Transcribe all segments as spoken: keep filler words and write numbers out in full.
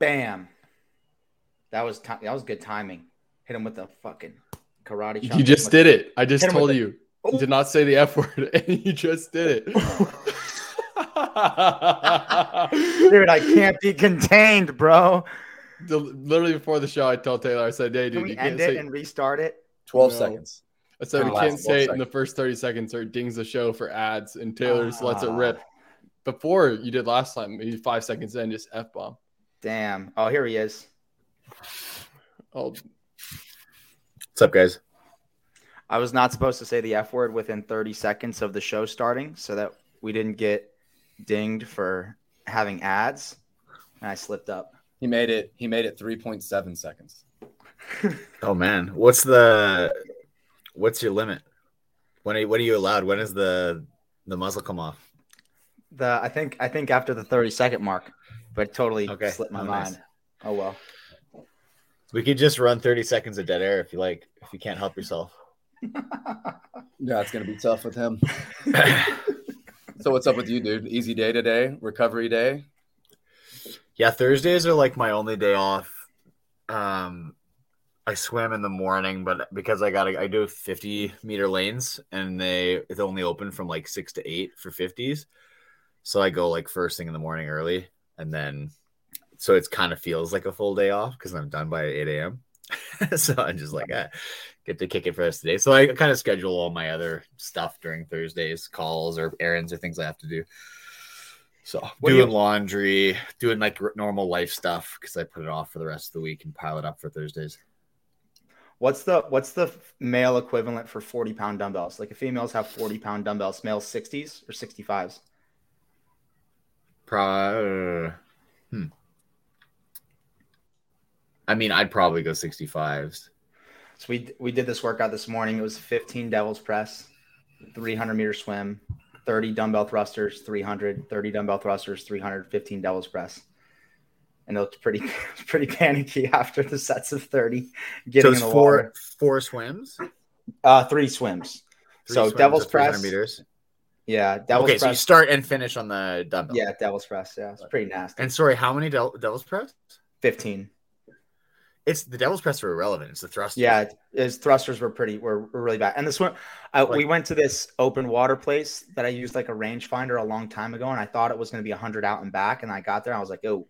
Bam. That was t- that was good timing. Hit him with the fucking karate chop. You just did it. I just told you. The- you did not say the F word, and you just did it. Dude, I can't be contained, bro. The, literally before the show, I told Taylor, I said, hey, dude, can we you end can't it say- and restart it? twelve no. seconds. I said, we can't say it seconds. In the first thirty seconds or it dings the show for ads, and Taylor just uh, lets it rip. Before you did last time, maybe five seconds in, just F-bomb. Damn. Oh, here he is. Oh. What's up, guys? I was not supposed to say the F word within thirty seconds of the show starting so that we didn't get dinged for having ads. And I slipped up. He made it. He made it three point seven seconds. Oh, man. What's the... What's your limit? When are you, what are you allowed? When does the the muzzle come off? The I think I think after the thirty second mark, but totally okay. slipped my oh, mind. Nice. Oh well. We could just run thirty seconds of dead air if you like. If you can't help yourself. Yeah, it's gonna be tough with him. So what's up with you, dude? Easy day today, recovery day. Yeah, Thursdays are like my only day off. Um. I swim in the morning, but because I got I do fifty meter lanes, and they it's only open from like six to eight for fifties, so I go like first thing in the morning early, and then so it's kind of feels like a full day off because I'm done by eight a m. So I'm just like I get to kick it for us today. So I kind of schedule all my other stuff during Thursdays, calls or errands or things I have to do. So what doing you- laundry, doing like normal life stuff because I put it off for the rest of the week and pile it up for Thursdays. What's the what's the male equivalent for forty pound dumbbells? Like if females have forty pound dumbbells, males sixties or sixty fives? Pro. Hmm. I mean, I'd probably go sixty fives. So we we did this workout this morning. It was fifteen devil's press, three hundred meter swim, thirty dumbbell thrusters, three hundred, thirty dumbbell thrusters, three hundred, fifteen devil's press. And it was pretty, pretty panicky after the sets of thirty. Getting so it's in the four, water. four swims, uh, three swims. Three so swims devil's press, meters. Yeah. Devil's okay, press. So you start and finish on the dumbbell. Yeah, devil's press. Yeah, it's pretty nasty. And sorry, how many del- devil's press? Fifteen. It's the devil's press were irrelevant. It's the thrusters. Yeah, his thrusters were pretty were, were really bad. And the swim, uh, like, we went to this open water place that I used like a rangefinder a long time ago, and I thought it was going to be a hundred out and back. And I got there, and I was like, oh.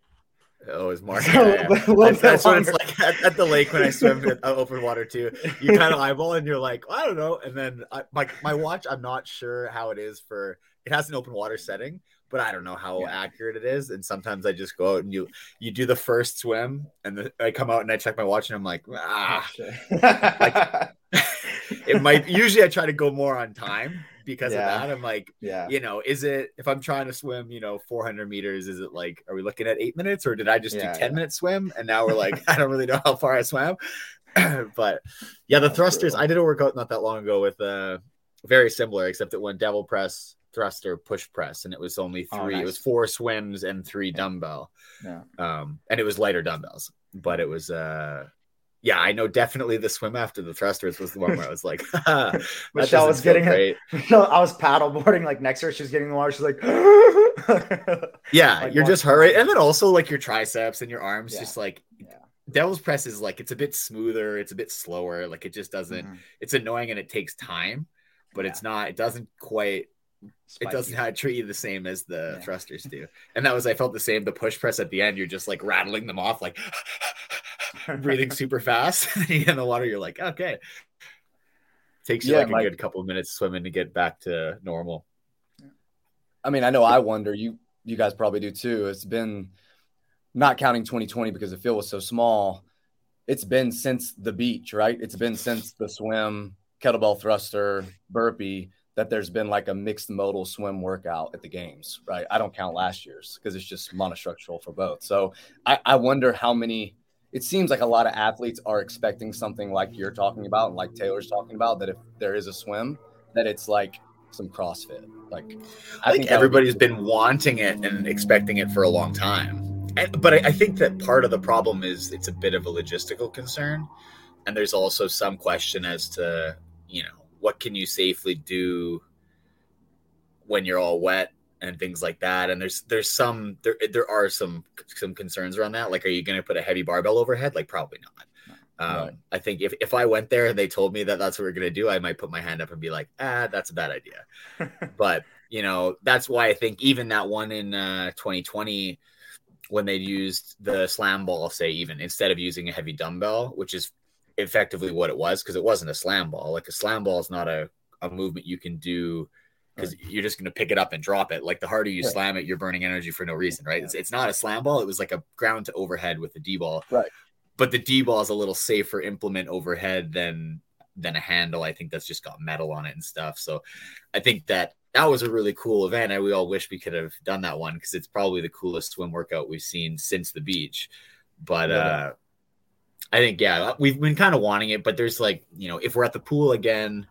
Oh, it's Mark. So, that's, that's what it's like at, at the lake when I swim in open water too. You kind of eyeball and you're like, well, I don't know. And then I, my my watch, I'm not sure how it is for. It has an open water setting, but I don't know how yeah. accurate it is. And sometimes I just go out and you you do the first swim, and the, I come out and I check my watch and I'm like, ah. Like, it might. Usually I try to go more on time because yeah. of that. I'm like, yeah. you know, is it, if I'm trying to swim, you know, four hundred meters, is it like, are we looking at eight minutes or did I just yeah, do ten yeah. minute swim? And now we're like, I don't really know how far I swam. But yeah, the That's thrusters, brutal. I did a workout not that long ago with uh very similar, except it went devil press, thruster, push press. And it was only three, oh, nice. It was four swims and three yeah. dumbbell. Yeah. Um, and it was lighter dumbbells, but it was, uh, yeah, I know definitely the swim after the thrusters was the one where I was like, ah, Michelle was getting it. I was paddleboarding like next to her. She's getting in the water. She's like, yeah, like, you're just hurried. And then also like your triceps and your arms, yeah. just like yeah. devil's press is like, it's a bit smoother. It's a bit slower. Like it just doesn't, mm-hmm. it's annoying and it takes time, but yeah. it's not, it doesn't quite, Spicy. It doesn't how treat you the same as the yeah. thrusters do. And that was, I felt the same. The push press at the end, you're just like rattling them off. Like, breathing super fast in the water, you're like, okay. Takes you yeah, like a my... good couple of minutes swimming to get back to normal. I mean, I know I wonder, you you guys probably do too. It's been, not counting twenty twenty because the field was so small, it's been since the beach, right? It's been since the swim, kettlebell thruster, burpee, that there's been like a mixed modal swim workout at the games, right? I don't count last year's because it's just monostructural for both. So I, I wonder how many. It seems like a lot of athletes are expecting something like you're talking about and like Taylor's talking about, that if there is a swim, that it's like some CrossFit. Like I, I think, think everybody's be- been wanting it and expecting it for a long time. And, but I, I think that part of the problem is it's a bit of a logistical concern. And there's also some question as to, you know, what can you safely do when you're all wet and things like that. And there's there's some there there are some some concerns around that. Like, are you going to put a heavy barbell overhead? Like, probably not. Um, right. I think if, if I went there and they told me that that's what we're going to do, I might put my hand up and be like, ah, that's a bad idea. But, you know, that's why I think even that one in uh, twenty twenty, when they used the slam ball, say, even instead of using a heavy dumbbell, which is effectively what it was, because it wasn't a slam ball. Like, a slam ball is not a, a movement you can do because right. you're just going to pick it up and drop it. Like, the harder you right. slam it, you're burning energy for no reason, right? It's, it's not a slam ball. It was like a ground to overhead with the D ball. Right. But the D ball is a little safer implement overhead than than a handle. I think that's just got metal on it and stuff. So I think that that was a really cool event. I, we all wish we could have done that one because it's probably the coolest swim workout we've seen since the beach. But yeah. uh, I think, yeah, we've been kind of wanting it. But there's like, you know, if we're at the pool again,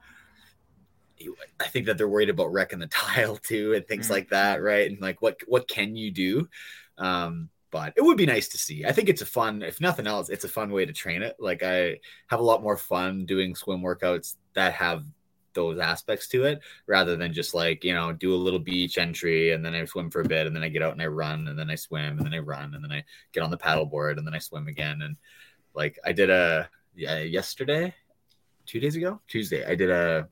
I think that they're worried about wrecking the tile too and things mm-hmm. like that. Right. And like, what what can you do? Um But it would be nice to see. I think it's a fun, if nothing else, it's a fun way to train it. Like, I have a lot more fun doing swim workouts that have those aspects to it rather than just like, you know, do a little beach entry and then I swim for a bit and then I get out and I run and then I swim and then I run and then I get on the paddleboard and then I swim again. And like, I did a yeah, yesterday, two days ago, Tuesday, I did a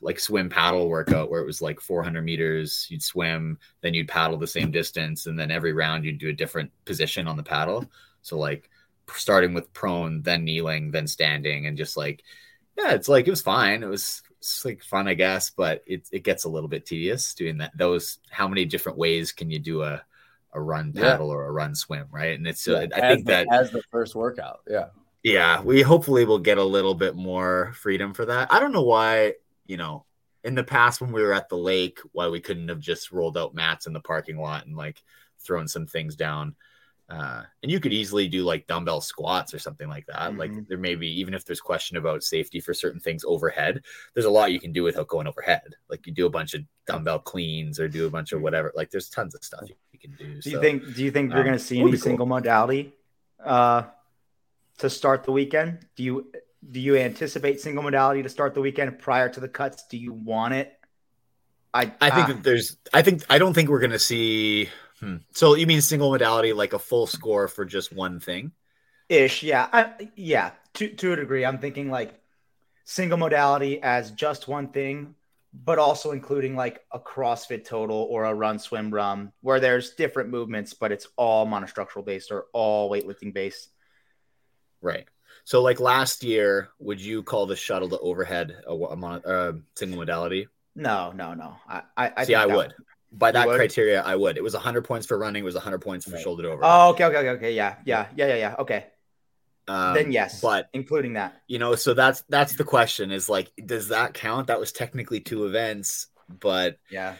like swim paddle workout where it was like four hundred meters, you'd swim, then you'd paddle the same distance. And then every round you'd do a different position on the paddle. So like starting with prone, then kneeling, then standing, and just like, yeah, it's like, it was fine. It was, it was like fun, I guess, but it, it gets a little bit tedious doing that. Those, how many different ways can you do a, a run paddle yeah. or a run swim? Right. And it's, yeah, I think the, that as the first workout. Yeah. Yeah. We hopefully will get a little bit more freedom for that. I don't know why, you know, in the past when we were at the lake, why we couldn't have just rolled out mats in the parking lot and like thrown some things down. Uh, and you could easily do like dumbbell squats or something like that. Mm-hmm. Like, there may be, even if there's question about safety for certain things overhead, there's a lot you can do without going overhead. Like, you do a bunch of dumbbell cleans or do a bunch of whatever. Like, there's tons of stuff you, you can do. Do you so, think, do you think um, we're going to see any cool. single modality uh, to start the weekend? Do you, Do you anticipate single modality to start the weekend prior to the cuts? Do you want it? I I think ah. that there's I think I don't think we're going to see. Hmm. So you mean single modality, like a full score for just one thing? Ish. Yeah. I, yeah. To, to a degree, I'm thinking like single modality as just one thing, but also including like a CrossFit total or a run, swim, run, where there's different movements, but it's all monostructural based or all weightlifting based. Right. So, like last year, would you call the shuttle to overhead a, a, a single modality? No, no, no. I, I, I see. I would. would. By that would? criteria, I would. It was one hundred points for running. It was one hundred points for right. shoulder to overhead. Oh, okay, okay, okay, yeah, yeah, yeah, yeah, yeah. Okay. Um, then yes, but including that, you know, so that's that's the question: is like, does that count? That was technically two events, but yeah.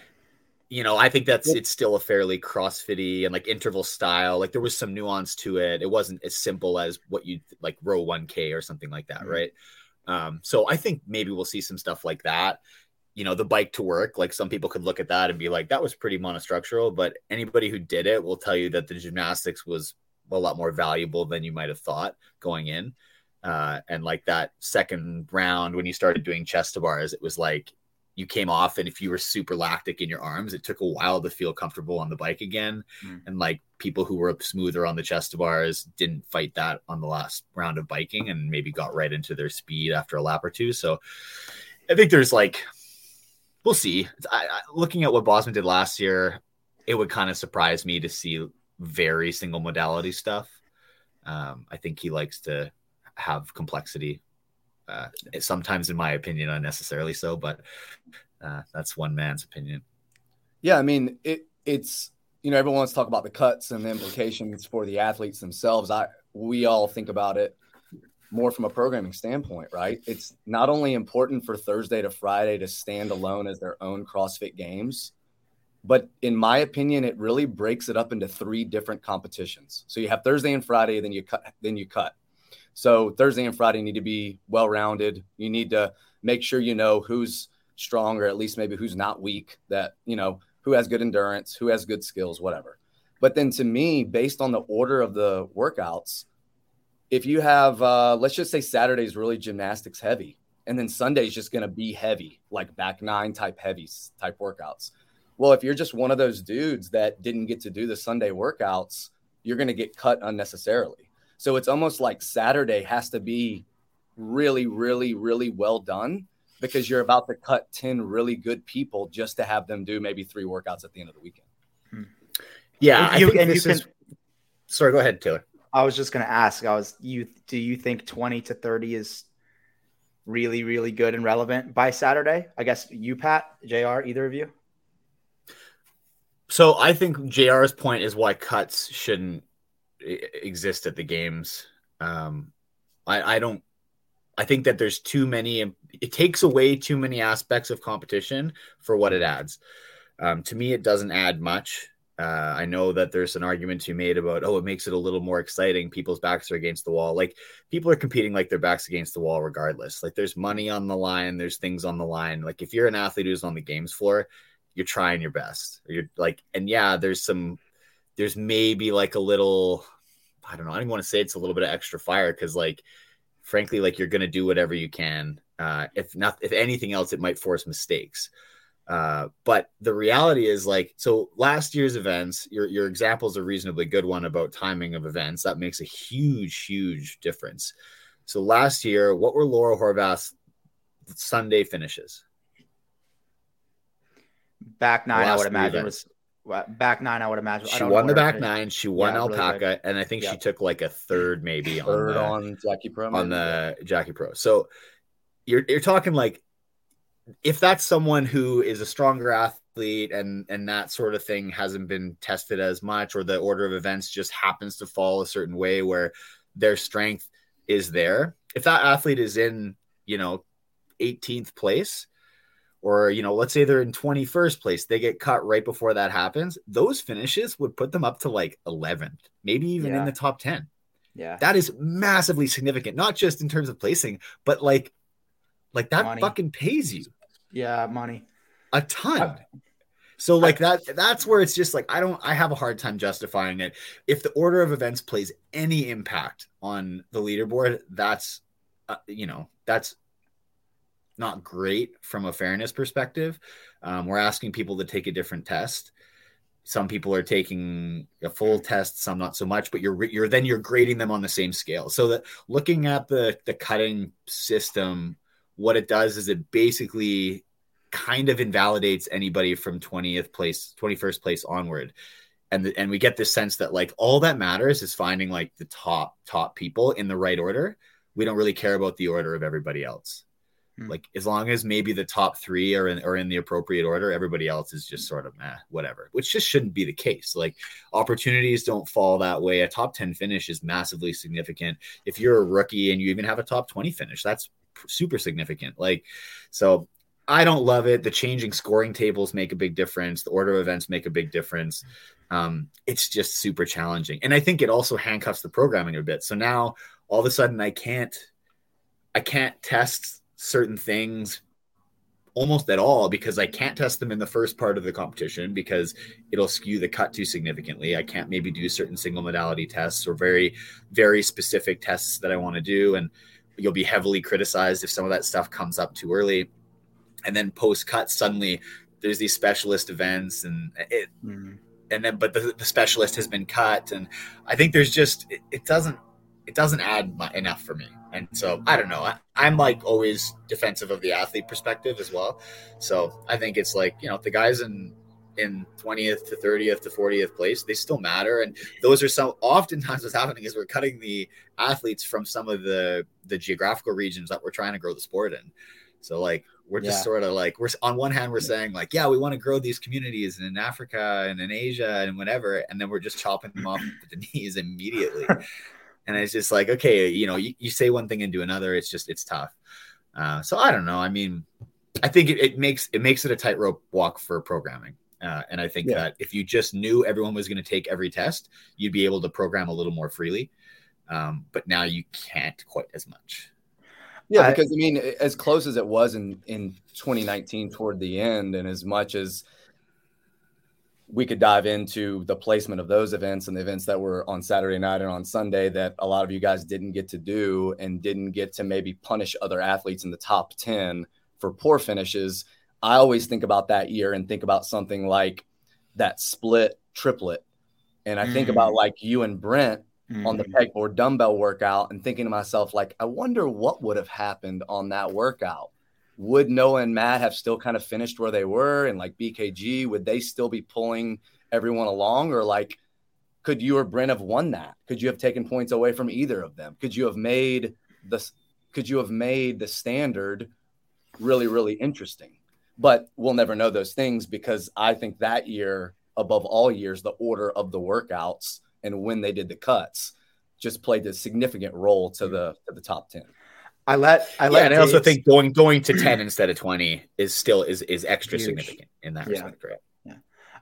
You know, I think that's it's still a fairly CrossFit-y and like interval style. Like, there was some nuance to it. It wasn't as simple as what you like row one K or something like that, mm-hmm. right? Um, so I think maybe we'll see some stuff like that. You know, the bike to work. Like, some people could look at that and be like, that was pretty monostructural. But anybody who did it will tell you that the gymnastics was a lot more valuable than you might have thought going in. Uh, and like that second round when you started doing chest to bars, it was like, you came off, and if you were super lactic in your arms, it took a while to feel comfortable on the bike again. Mm. And like people who were smoother on the chest to bars didn't fight that on the last round of biking and maybe got right into their speed after a lap or two. So I think there's like, we'll see. I, I, looking at what Bosman did last year, it would kind of surprise me to see very single modality stuff. Um, I think he likes to have complexity. Uh, sometimes in my opinion, unnecessarily so, but uh, that's one man's opinion. Yeah. I mean, it it's, you know, everyone wants to talk about the cuts and the implications for the athletes themselves. I, we all think about it more from a programming standpoint, right? It's not only important for Thursday to Friday to stand alone as their own CrossFit games, but in my opinion, it really breaks it up into three different competitions. So you have Thursday and Friday, then you cut, then you cut. So Thursday and Friday need to be well-rounded. You need to make sure you know who's strong, or at least maybe who's not weak, that, you know, who has good endurance, who has good skills, whatever. But then to me, based on the order of the workouts, if you have, uh, let's just say Saturday's really gymnastics heavy, and then Sunday's just going to be heavy, like back nine type heavies type workouts. Well, if you're just one of those dudes that didn't get to do the Sunday workouts, you're going to get cut unnecessarily. So it's almost like Saturday has to be really, really, really well done, because you're about to cut ten really good people just to have them do maybe three workouts at the end of the weekend. Hmm. Yeah. You, I think this can, is, sorry, go ahead, Taylor. I was just going to ask, I was, you, do you think twenty to thirty is really, really good and relevant by Saturday? I guess you, Pat, J R, either of you. So I think J R's point is why cuts shouldn't exist at the games. Um, I, I don't, I think that there's too many, it takes away too many aspects of competition for what it adds. Um, to me, it doesn't add much. Uh, I know that there's an argument to be made about, oh, it makes it a little more exciting. People's backs are against the wall. Like, people are competing like their backs against the wall regardless. Like, there's money on the line. There's things on the line. Like, if you're an athlete who's on the games floor, you're trying your best. You're like, and yeah, there's some, there's maybe like a little, I don't know. I don't want to say it's a little bit of extra fire, because like, frankly, like you're going to do whatever you can. Uh, if not, if anything else, it might force mistakes. Uh, but the reality is like, so last year's events, your, your example is a reasonably good one about timing of events. That makes a huge, huge difference. So last year, what were Laura Horvath's Sunday finishes? Back nine, I would imagine was back nine. I would imagine she won the back nine. She won Alpaca, and I think she took like a third, maybe third on Jackie Pro on the Jackie Pro. So you're you're talking like, if that's someone who is a stronger athlete and and that sort of thing hasn't been tested as much, or the order of events just happens to fall a certain way where their strength is there. If that athlete is in, you know, eighteenth place, or, you know, let's say they're in twenty-first place, they get cut right before that happens. Those finishes would put them up to like eleventh, maybe even yeah. in the top ten. Yeah. That is massively significant, not just in terms of placing, but like, like that money. Fucking pays you. Yeah. Money. A ton. I, so like I, that, that's where it's just like, I don't, I have a hard time justifying it. If the order of events plays any impact on the leaderboard, that's, uh, you know, that's, not great from a fairness perspective. Um, we're asking people to take a different test. Some people are taking a full test, some not so much, but you're, you're, then you're grading them on the same scale. So that looking at the, the cutting system, what it does is it basically kind of invalidates anybody from twentieth place, twenty-first place onward. And, the, and we get this sense that like, all that matters is finding like the top, top people in the right order. We don't really care about the order of everybody else. Like, as long as maybe the top three are in, are in the appropriate order, everybody else is just sort of meh, whatever, which just shouldn't be the case. Like, opportunities don't fall that way. A top ten finish is massively significant. If you're a rookie and you even have a top twenty finish, that's super significant. Like, so I don't love it. The changing scoring tables make a big difference. The order of events make a big difference. Um, it's just super challenging. And I think it also handcuffs the programming a bit. So now all of a sudden I can't, I can't test certain things almost at all, because I can't test them in the first part of the competition because it'll skew the cut too significantly. I can't maybe do certain single modality tests or very, very specific tests that I want to do. And you'll be heavily criticized if some of that stuff comes up too early. And then post cut, suddenly there's these specialist events and it, mm-hmm. and then, but the, the specialist has been cut. And I think there's just, it, it doesn't, it doesn't add my, enough for me. And so, I don't know. I, I'm like always defensive of the athlete perspective as well. So I think it's like, you know, the guys in, in twentieth to thirtieth to fortieth place, they still matter. And those are some, oftentimes what's happening is we're cutting the athletes from some of the, the geographical regions that we're trying to grow the sport in. So like, we're just yeah. sort of like, we're on one hand, we're saying like, yeah, we want to grow these communities in Africa and in Asia and whatever. And then we're just chopping them off at the knees immediately. And it's just like, okay, you know, you, you say one thing and do another. It's just, it's tough. Uh, so I don't know. I mean, I think it, it makes it makes it a tightrope walk for programming. Uh, and I think yeah. that if you just knew everyone was going to take every test, you'd be able to program a little more freely. Um, but now you can't quite as much. Yeah, because I mean, as close as it was in, in twenty nineteen toward the end, and as much as we could dive into the placement of those events and the events that were on Saturday night and on Sunday that a lot of you guys didn't get to do and didn't get to maybe punish other athletes in the top ten for poor finishes. I always think about that year and think about something like that split triplet. And I mm-hmm. think about like you and Brent mm-hmm. on the pegboard dumbbell workout and thinking to myself, like, I wonder what would have happened on that workout. Would Noah and Matt have still kind of finished where they were? And like B K G, would they still be pulling everyone along? Or like, could you or Brent have won that? Could you have taken points away from either of them? Could you have made the, could you have made the standard really, really interesting? But we'll never know those things, because I think that year, above all years, the order of the workouts and when they did the cuts just played a significant role to the to the top ten. I let I let. Yeah, and I also think going going to ten instead of twenty is still is is extra huge. Significant in that yeah. respect, right? Yeah,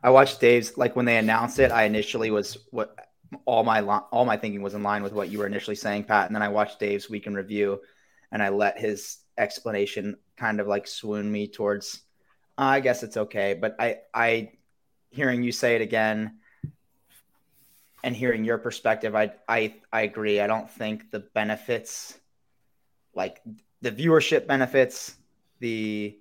I watched Dave's, like when they announced it, I initially was what all my all my thinking was in line with what you were initially saying, Pat, and then I watched Dave's week in review, and I let his explanation kind of like swoon me towards. I guess it's okay, but I, I, hearing you say it again and hearing your perspective, I, I, I agree. I don't think the benefits, like the viewership benefits, the,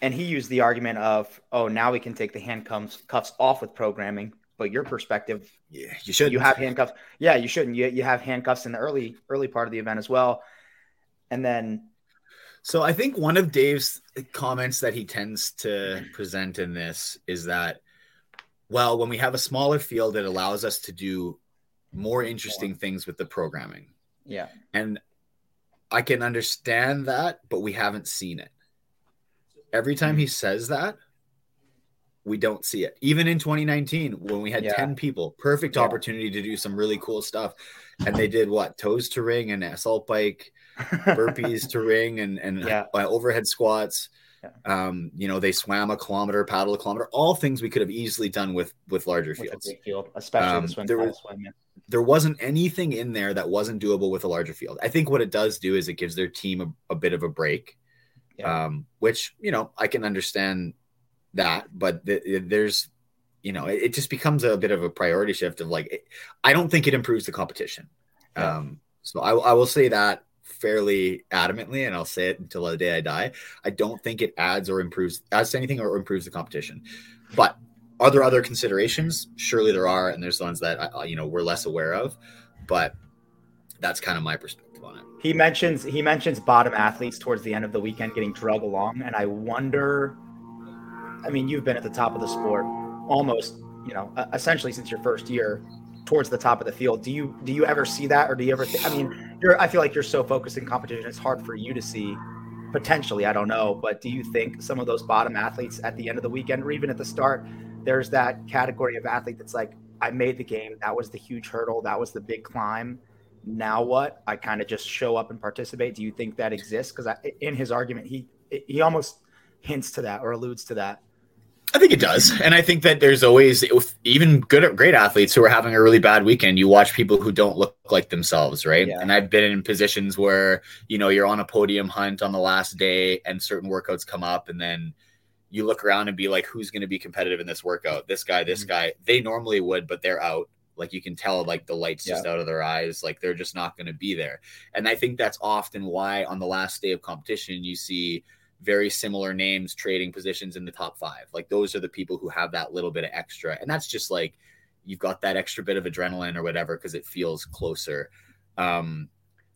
and he used the argument of, oh, now we can take the handcuffs cuffs off with programming, but your perspective, yeah, you shouldn't. You have handcuffs. Yeah, you shouldn't. You you have handcuffs in the early, early part of the event as well. And then, so I think one of Dave's comments that he tends to present in this is that, well, when we have a smaller field, it allows us to do more interesting things with the programming. Yeah. And I can understand that, but we haven't seen it. Every time he says that, we don't see it. Even in twenty nineteen, when we had yeah. ten people, perfect yeah. opportunity to do some really cool stuff. And they did what? Toes to ring and assault bike, burpees to ring and, and yeah. uh, overhead squats. Yeah. Um, you know, they swam a kilometer, paddled a kilometer, all things we could have easily done with, with larger with fields. Field, especially um, the swim. There, was, swim yeah. there wasn't anything in there that wasn't doable with a larger field. I think what it does do is it gives their team a, a bit of a break, yeah. um, which, you know, I can understand that, but th- there's, you know, it, it just becomes a bit of a priority shift of like, it, I don't think it improves the competition. Yeah. Um, so I, I will say that fairly adamantly, and I'll say it until the day I die. I don't think it adds or improves adds to anything or improves the competition, but are there other considerations? Surely there are. And there's ones that, I, you know, we're less aware of, but that's kind of my perspective on it. He mentions, he mentions bottom athletes towards the end of the weekend getting drug along. And I wonder, I mean, you've been at the top of the sport almost, you know, essentially since your first year towards the top of the field. Do you, do you ever see that? Or do you ever, th- I mean, you're, I feel like you're so focused in competition. It's hard for you to see potentially, I don't know, but do you think some of those bottom athletes at the end of the weekend, or even at the start, there's that category of athlete that's like, I made the game. That was the huge hurdle. That was the big climb. Now what? I kind of just show up and participate. Do you think that exists? Cause I, in his argument, he, he almost hints to that or alludes to that. I think it does. And I think that there's always, even good, great athletes who are having a really bad weekend, you watch people who don't look like themselves, right? Yeah. And I've been in positions where, you know, you're on a podium hunt on the last day and certain workouts come up, and then you look around and be like, who's going to be competitive in this workout? This guy, this mm-hmm. guy. They normally would, but they're out. Like you can tell, like the light's yeah. just out of their eyes. Like they're just not going to be there. And I think that's often why on the last day of competition, you see very similar names trading positions in the top five. Like those are the people who have that little bit of extra. And that's just like, you've got that extra bit of adrenaline or whatever, because it feels closer. Um,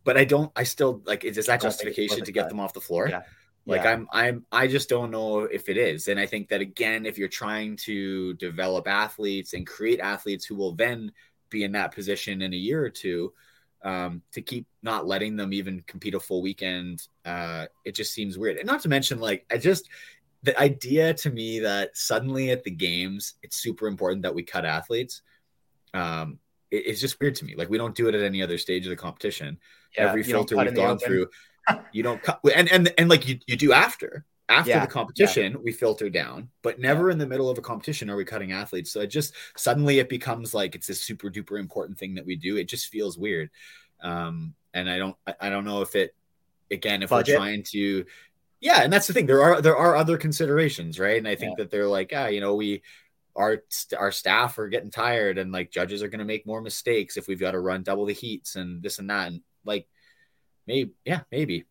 but I don't, I still like, is that justification to get them off the floor? Yeah. Like yeah. I'm, I'm, I just don't know if it is. And I think that again, if you're trying to develop athletes and create athletes who will then be in that position in a year or two, Um, to keep not letting them even compete a full weekend, uh, it just seems weird. And not to mention, like, I just, the idea to me that suddenly at the games, it's super important that we cut athletes. Um, it, it's just weird to me. Like, we don't do it at any other stage of the competition. Yeah, Every filter we've gone through, you don't cut. And, and, and like, you, you do after. After yeah, the competition, yeah. we filter down, but never yeah. in the middle of a competition are we cutting athletes. So it just suddenly it becomes like it's this super duper important thing that we do. It just feels weird. Um, and I don't I don't know if it again, if Budget. we're trying to yeah, and that's the thing. There are there are other considerations, right? And I think yeah. that they're like, ah, you know, we our our staff are getting tired, and like judges are gonna make more mistakes if we've got to run double the heats and this and that. And like maybe yeah, maybe.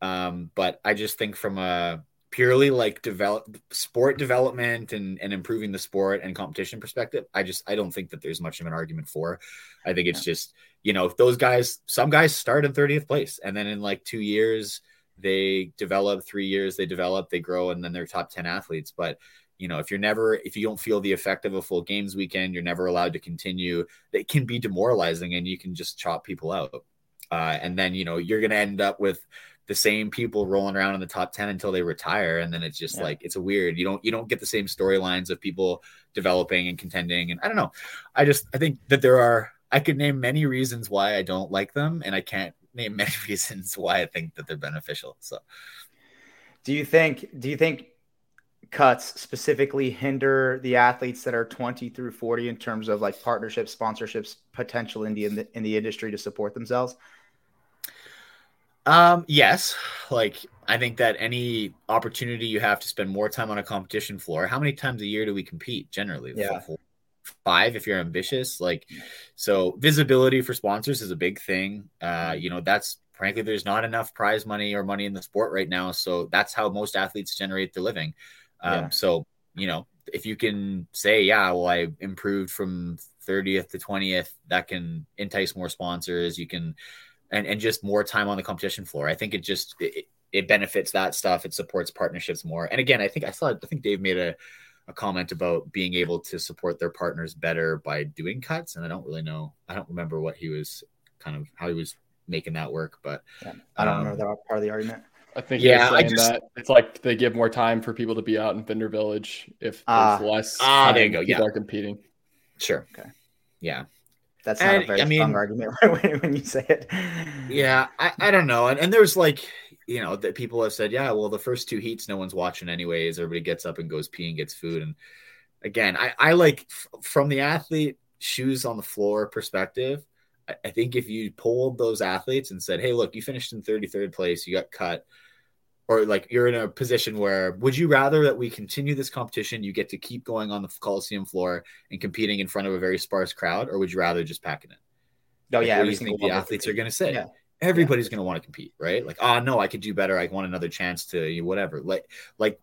Um, but I just think from a purely like develop sport development and, and improving the sport and competition perspective, I just, I don't think that there's much of an argument for. I think it's yeah. just, you know, if those guys, some guys start in thirtieth place and then in like two years, they develop, three years, they develop, they grow, and then they're top ten athletes. But, you know, if you're never, if you don't feel the effect of a full games weekend, you're never allowed to continue. It can be demoralizing and you can just chop people out. Uh, and then, you know, you're going to end up with the same people rolling around in the top ten until they retire. And then it's just yeah. like, it's a weird, you don't, you don't get the same storylines of people developing and contending. And I don't know. I just, I think that there are, I could name many reasons why I don't like them, and I can't name many reasons why I think that they're beneficial. So do you think, do you think cuts specifically hinder the athletes that are twenty through forty in terms of like partnerships, sponsorships, potential in the, in the, in the industry to support themselves? Um, yes. Like, I think that any opportunity you have to spend more time on a competition floor, how many times a year do we compete generally? Yeah. Four, five, if you're ambitious, like, so visibility for sponsors is a big thing. Uh, you know, that's frankly, there's not enough prize money or money in the sport right now. So that's how most athletes generate their living. Um, yeah. so, you know, if you can say, yeah, well, I improved from thirtieth to twentieth, that can entice more sponsors. You can, And and just more time on the competition floor. I think it just, it, it benefits that stuff. It supports partnerships more. And again, I think I saw, I think Dave made a, a comment about being able to support their partners better by doing cuts. And I don't really know. I don't remember what he was kind of, how he was making that work, but yeah, I don't um, know that part of the argument. I think yeah, I just, that it's like they give more time for people to be out in Vendor Village if uh, there's less uh, there you go. People yeah. are competing. Sure. Okay. Yeah. That's not and, a very I mean, strong argument when you say it. Yeah, I, I don't know. And, and there's like, you know, that people have said, yeah, well, the first two heats, no one's watching anyways. Everybody gets up and goes pee and gets food. And again, I, I like f- from the athlete shoes on the floor perspective, I, I think if you polled those athletes and said, hey, look, you finished in thirty-third place, you got cut, or like you're in a position where would you rather that we continue this competition? You get to keep going on the Coliseum floor and competing in front of a very sparse crowd, or would you rather just pack it in? Oh yeah. Like, what do you think the athletes are going to say? Yeah. Everybody's yeah. going to want to compete, right? Like, oh no, I could do better. I want another chance to whatever. Like, like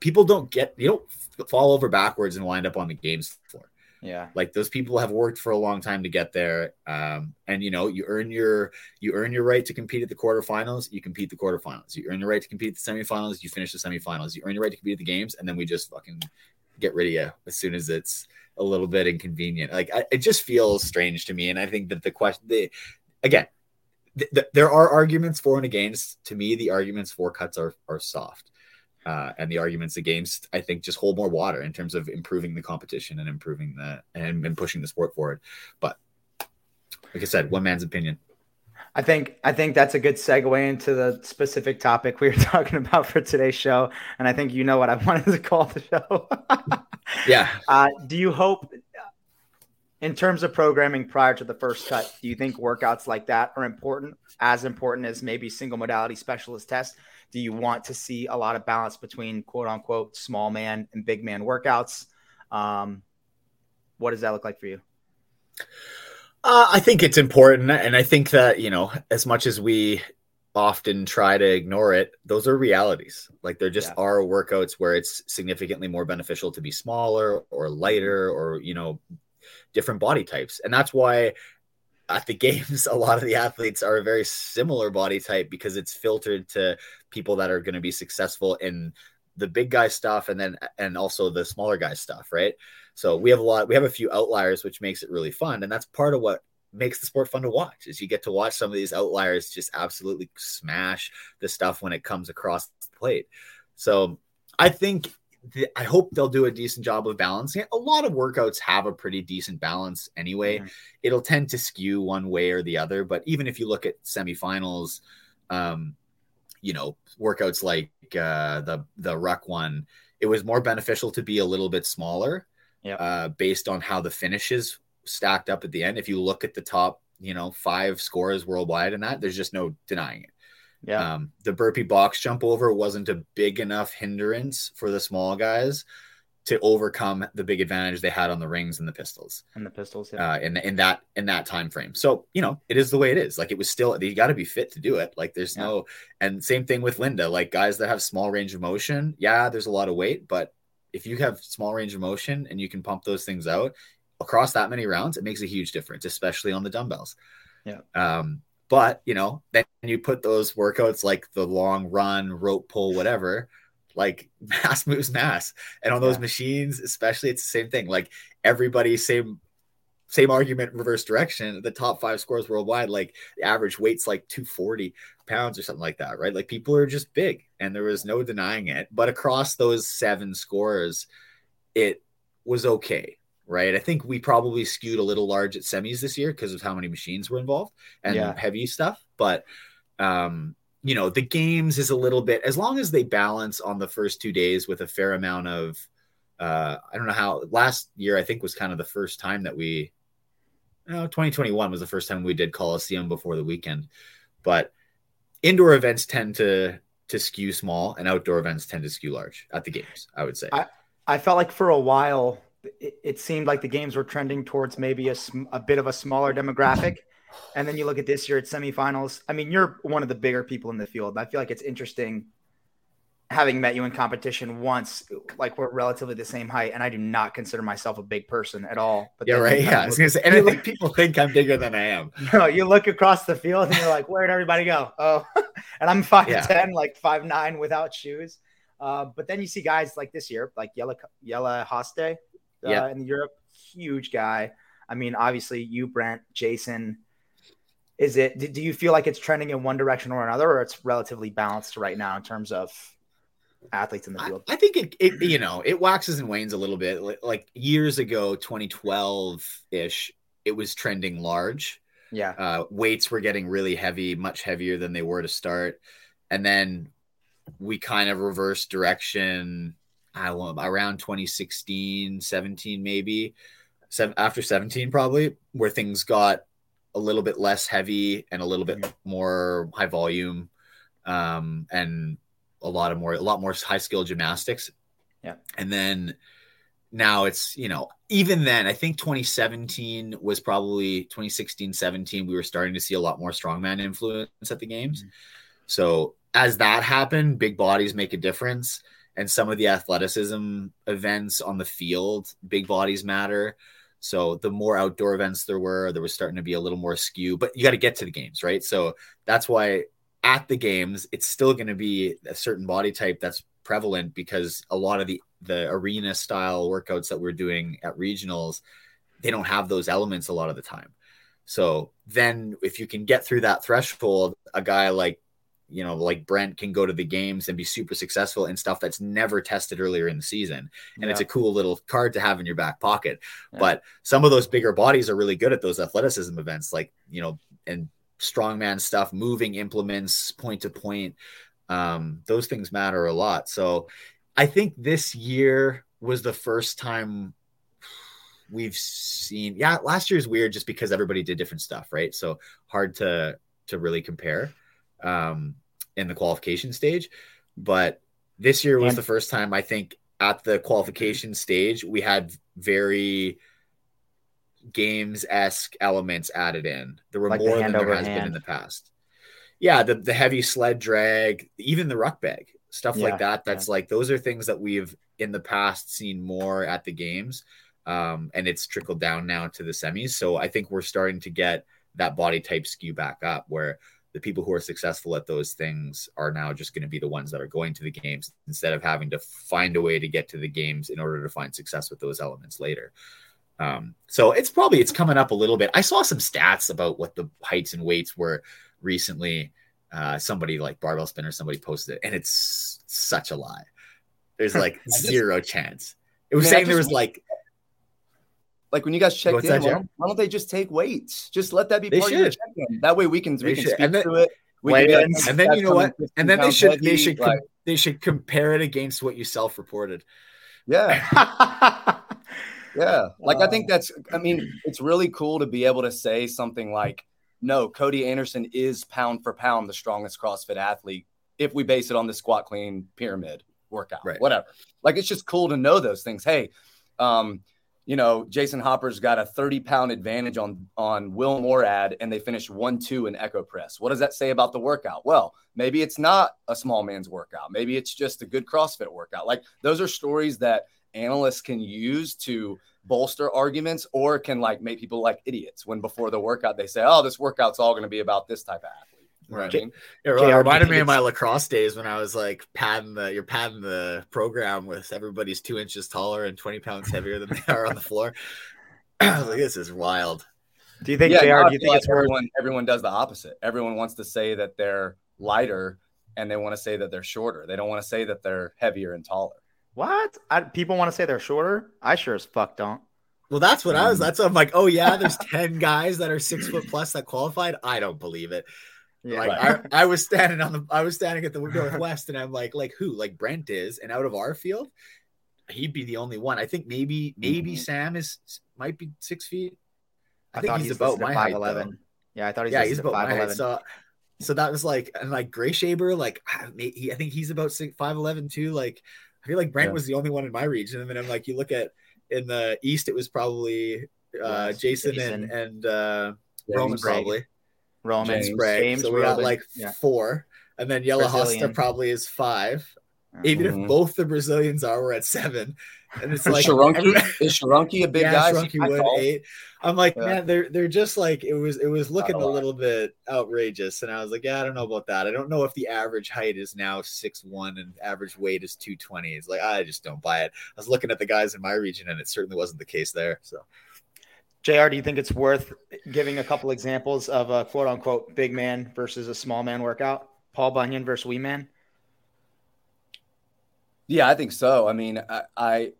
people don't get, you don't fall over backwards and wind up on the games floor. Yeah. Like those people have worked for a long time to get there. Um, and you know, you earn your, you earn your right to compete at the quarterfinals. You compete the quarterfinals. You earn your right to compete at the semifinals. You finish the semifinals. You earn your right to compete at the games. And then we just fucking get rid of you as soon as it's a little bit inconvenient. Like I, it just feels strange to me. And I think that the question, the, again, th- th- there are arguments for and against. To me, the arguments for cuts are, are soft. Uh, and the arguments against, I think, just hold more water in terms of improving the competition and improving the and, and pushing the sport forward. But like I said, one man's opinion. I think I think that's a good segue into the specific topic we were talking about for today's show. And I think you know what I wanted to call the show. yeah. Uh, do you hope, in terms of programming prior to the first cut, do you think workouts like that are important, as important as maybe single modality specialist tests? Do you want to see a lot of balance between quote unquote small man and big man workouts? Um, what does that look like for you? Uh, I think it's important. And I think that, you know, as much as we often try to ignore it, those are realities. Like there just yeah. are workouts where it's significantly more beneficial to be smaller or lighter or, you know, different body types. And that's why at the games, a lot of the athletes are a very similar body type because it's filtered to people that are going to be successful in the big guy stuff and then and also the smaller guy stuff, right? So we have a lot, we have a few outliers, which makes it really fun. And that's part of what makes the sport fun to watch is you get to watch some of these outliers just absolutely smash the stuff when it comes across the plate. So I think the, I hope they'll do a decent job of balancing it. A lot of workouts have a pretty decent balance anyway. Mm-hmm. It'll tend to skew one way or the other. But even if you look at semifinals, um, you know, workouts like uh, the the ruck one, it was more beneficial to be a little bit smaller yep. uh, based on how the finishes stacked up at the end. If you look at the top, you know, five scores worldwide and that, there's just no denying it. Yeah. Um, the burpee box jump over wasn't a big enough hindrance for the small guys to overcome the big advantage they had on the rings and the pistols and the pistols yeah. uh, in in that, in that time frame. So, you know, it is the way it is. Like, it was still, you got to be fit to do it. Like, there's yeah. no, and same thing with Linda, like guys that have small range of motion. Yeah. There's a lot of weight, but if you have small range of motion and you can pump those things out across that many rounds, it makes a huge difference, especially on the dumbbells. Yeah. Um, but you know, then you put those workouts, like the long run, rope pull, whatever, like mass moves mass. And on those yeah. machines, especially, it's the same thing. Like everybody, same, same argument, reverse direction. The top five scores worldwide, like the average weight's like two hundred forty pounds or something like that. Right. Like people are just big and there was no denying it, but across those seven scores, it was okay. Right. I think we probably skewed a little large at semis this year because of how many machines were involved and yeah. heavy stuff. But, um, you know, the games is a little bit, as long as they balance on the first two days with a fair amount of, uh, I don't know how last year, I think was kind of the first time that we, you know, twenty twenty-one was the first time we did Coliseum before the weekend, but indoor events tend to, to skew small and outdoor events tend to skew large at the games. I would say I, I felt like for a while, it, it seemed like the games were trending towards maybe a, a bit of a smaller demographic. And then you look at this year at semifinals. I mean, you're one of the bigger people in the field. I feel like it's interesting having met you in competition once, like we're relatively the same height and I do not consider myself a big person at all. But yeah, right. Yeah. I was going to say, and I think people think I'm bigger than I am. No, you look across the field and you're like, where'd everybody go? Oh, and I'm five ten, yeah. like five nine without shoes. Uh, but then you see guys like this year, like Yella, Yella Hoste uh, yeah. in Europe, huge guy. I mean, obviously you, Brent, Jason, Is it, do you feel like it's trending in one direction or another, or it's relatively balanced right now in terms of athletes in the field? I, I think it, it, you know, it waxes and wanes a little bit. Like years ago, twenty twelve ish, it was trending large. Yeah. Uh, weights were getting really heavy, much heavier than they were to start. And then we kind of reversed direction. I don't know, around twenty sixteen, seventeen, maybe seven, after seventeen, probably, where things got a little bit less heavy and a little bit more high volume, um, and a lot of more, a lot more high skill gymnastics. Yeah. And then now it's, you know, even then I think twenty seventeen was probably twenty sixteen, seventeen. We were starting to see a lot more strongman influence at the games. Mm-hmm. So as that happened, big bodies make a difference. And some of the athleticism events on the field, big bodies matter. So the more outdoor events there were, there was starting to be a little more skew, but you got to get to the games, right? So that's why at the games, it's still going to be a certain body type that's prevalent, because a lot of the, the arena style workouts that we're doing at regionals, they don't have those elements a lot of the time. So then if you can get through that threshold, a guy like, you know, like Brent can go to the games and be super successful in stuff that's never tested earlier in the season. And yeah. it's a cool little card to have in your back pocket, yeah. but some of those bigger bodies are really good at those athleticism events, like, you know, and strongman stuff, moving implements, point to point. Um, those things matter a lot. So I think this year was the first time we've seen, yeah, last year's weird just because everybody did different stuff, right? So hard to, to really compare. Um, in the qualification stage, but this year was yeah. the first time I think at the qualification stage we had very games-esque elements added in. There were like more the than there has hand. been in the past. Yeah, the the heavy sled drag, even the ruck bag stuff yeah, like that. That's yeah. like those are things that we've in the past seen more at the games, um, and it's trickled down now to the semis. So I think we're starting to get that body type skew back up where the people who are successful at those things are now just going to be the ones that are going to the games instead of having to find a way to get to the games in order to find success with those elements later. Um, so it's probably, it's coming up a little bit. I saw some stats about what the heights and weights were recently. Uh, somebody like Barbell Spinner, somebody posted it, and it's such a lie. There's like just, zero chance. It was man, saying there was like, Like when you guys check in, that, why, don't, why don't they just take weights? Just let that be part of your check-in. That way we can, we can speak then, to it. We like, can like, and then you know what? And then they should heavy, they should like, com- they should compare it against what you self-reported. Yeah, yeah. Like um, I think that's. I mean, it's really cool to be able to say something like, "No, Cody Anderson is pound for pound the strongest CrossFit athlete." If we base it on the squat clean pyramid, workout, right. whatever. Like, it's just cool to know those things. Hey, um, you know, Jason Hopper's got a thirty pound advantage on, on Will Morad, and they finished one, two in echo press. What does that say about the workout? Well, maybe it's not a small man's workout. Maybe it's just a good CrossFit workout. Like, those are stories that analysts can use to bolster arguments, or can like make people like idiots when before the workout they say, oh, this workout's all going to be about this type of athlete. You know right. What I mean? It really reminded me of my lacrosse days when I was like padding the, you're padding the program with everybody's two inches taller and twenty pounds heavier than they are on the floor. I was like, this is wild. Do you think yeah, they are? Do you think like it's everyone, worth- everyone does the opposite. Everyone wants to say that they're lighter, and they want to say that they're shorter. They don't want to say that they're heavier and taller. What? I, people want to say they're shorter? I sure as fuck don't. Well, that's what I was. That's what I'm like, oh, yeah, there's ten guys that are six foot plus that qualified. I don't believe it. Yeah, like right. I, I was standing on the, I was standing at the Northwest, and I'm like, like who? Like Brent is, and out of our field, he'd be the only one. I think maybe, maybe mm-hmm. Sam is might be six feet. I, I think he's, he's about my height. Though. Yeah, I thought he's yeah he's about my height. So, so that was like, and like Gray Shaber, like I, he, I think he's about five eleven too. Like. I feel like Brent yeah. was the only one in my region. And then I'm like, you look at in the East, it was probably uh, Jason, Jason and, and uh, Roman, Sprague. probably. Roman, James Sprague. James so we Roman. got like yeah. four. And then Yella Hoste probably is five. Mm-hmm. Even if both the Brazilians are, we're at seven. And it's like, Sharunki, is Sharunki a big yeah, guy? Sharunki would eight. I'm like, yeah. man, they're they're just like it was it was looking a little bit outrageous, and I was like, yeah, I don't know about that. I don't know if the average height is now six one and average weight is two twenty. It's like I just don't buy it. I was looking at the guys in my region, and it certainly wasn't the case there. So, J R, do you think it's worth giving a couple examples of a quote unquote big man versus a small man workout? Paul Bunyan versus Wee Man. Yeah, I think so. I mean, I, I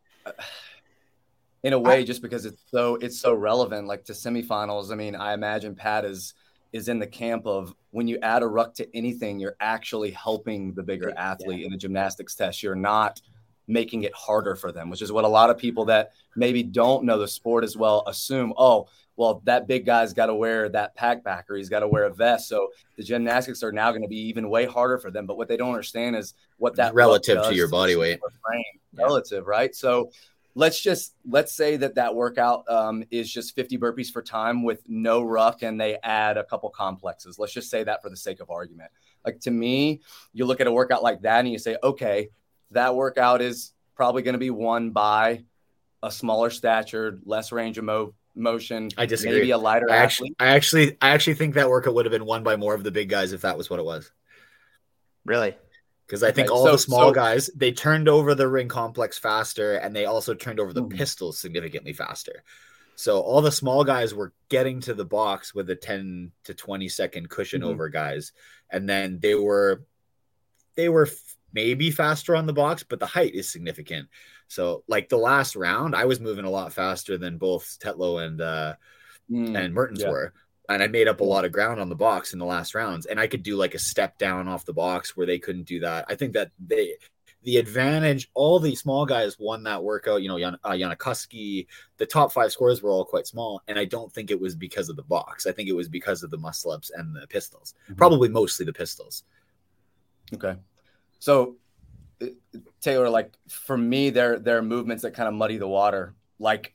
in a way, I, just because it's so it's so relevant, like to semifinals. I mean, I imagine Pat is is in the camp of when you add a ruck to anything, you're actually helping the bigger athlete yeah. in the gymnastics test. You're not making it harder for them, which is what a lot of people that maybe don't know the sport as well assume. Oh, well, that big guy's got to wear that pack back, or he's got to wear a vest. So the gymnastics are now going to be even way harder for them. But what they don't understand is what that relative to your body weight frame, yeah. relative. Right. So let's just let's say that that workout um, is just fifty burpees for time with no ruck, and they add a couple complexes. Let's just say that for the sake of argument. Like, to me, you look at a workout like that and you say, OK, that workout is probably going to be won by a smaller stature, less range of motion. motion I disagree. Maybe a lighter I actually, athlete. I actually I actually think that workout would have been won by more of the big guys if that was what it was. Really? Because I okay, think all so, the small so, guys, they turned over the ring complex faster, and they also turned over the mm-hmm. pistols significantly faster. So all the small guys were getting to the box with a ten to twenty second cushion mm-hmm. over guys, and then they were they were f- maybe faster on the box, but the height is significant. So, like, the last round, I was moving a lot faster than both Tetlow and uh, mm, and Mertens yeah. were. And I made up a lot of ground on the box in the last rounds. And I could do, like, a step down off the box where they couldn't do that. I think that they the advantage, all the small guys won that workout. You know, Jan, uh, Janakowski, the top five scores were all quite small. And I don't think it was because of the box. I think it was because of the muscle-ups and the pistols. Mm-hmm. Probably mostly the pistols. Okay. So, Taylor, like, for me, there, there are movements that kind of muddy the water. Like,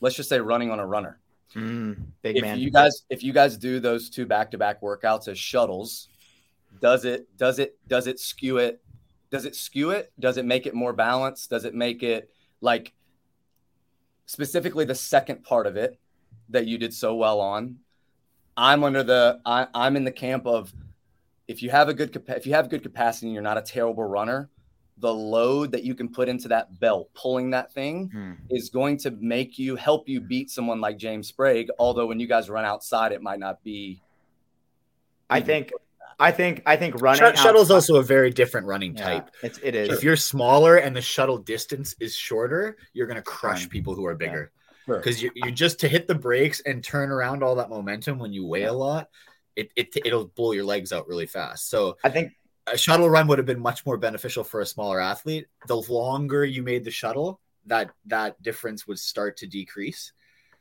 let's just say running on a runner. Mm, big if man. You guys, if you guys do those two back-to-back workouts as shuttles, does it, does it, does it skew it? Does it skew it? Does it make it more balanced? Does it make it, like, specifically the second part of it that you did so well on? I'm under the, I, I'm in the camp of, If you have a good if you have good capacity and you're not a terrible runner, the load that you can put into that belt, pulling that thing, hmm. is going to make you help you beat someone like James Sprague. Although when you guys run outside, it might not be. I think, I think, I think running Sh- shuttle is also a very different running yeah, type. It's, it is. If you're smaller and the shuttle distance is shorter, you're going to crush people who are bigger, because yeah. sure. you you just to hit the brakes and turn around all that momentum when you weigh yeah. a lot. It, it, it'll blow your legs out really fast. So I think a shuttle run would have been much more beneficial for a smaller athlete. The longer you made the shuttle, that, that difference would start to decrease.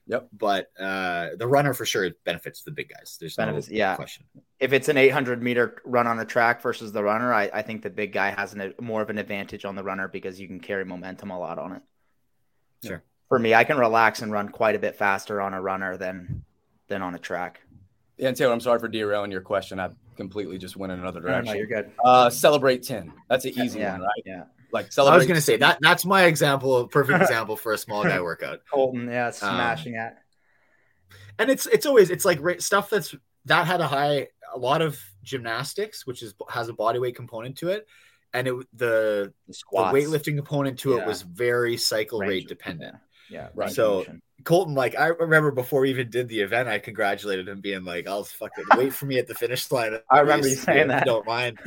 Yep. But uh, the runner for sure benefits the big guys. There's benefits, no yeah. question. If it's an eight hundred meter run on a track versus the runner, I, I think the big guy has an, more of an advantage on the runner because you can carry momentum a lot on it. Sure. For me, I can relax and run quite a bit faster on a runner than than on a track. Yeah, and Taylor, I'm sorry for derailing your question. I completely just went in another direction. No, no, you're good. Uh, celebrate ten. That's an easy yeah, one, right? Yeah. Like celebrate. I was going to say that that's my example of perfect example for a small guy workout. Colton, yeah, smashing um, it. And it's it's always it's like stuff that's that had a high a lot of gymnastics, which is has a body weight component to it, and it the, the, the weightlifting component to yeah. it was very cycle Range. rate dependent. Yeah, yeah right. So. Motion. Colton, like, I remember before we even did the event, I congratulated him being like, I'll fucking wait for me at the finish line. I remember you saying that. Don't mind.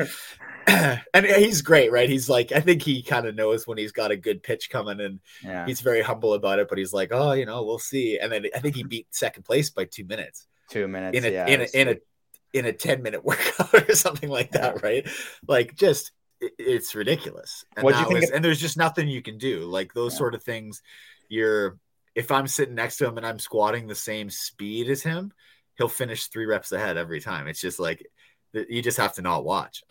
And he's great, right? He's like, I think he kind of knows when he's got a good pitch coming and yeah. he's very humble about it, but he's like, oh, you know, we'll see. And then I think he beat second place by two minutes. Two minutes. In a, yeah, in, a, in, a in a ten minute workout or something like that, yeah. right? Like, just, it, it's ridiculous. And, What'd you think was, of- and there's just nothing you can do. Like, those yeah. sort of things, you're, if I'm sitting next to him and I'm squatting the same speed as him, he'll finish three reps ahead every time. It's just like, you just have to not watch.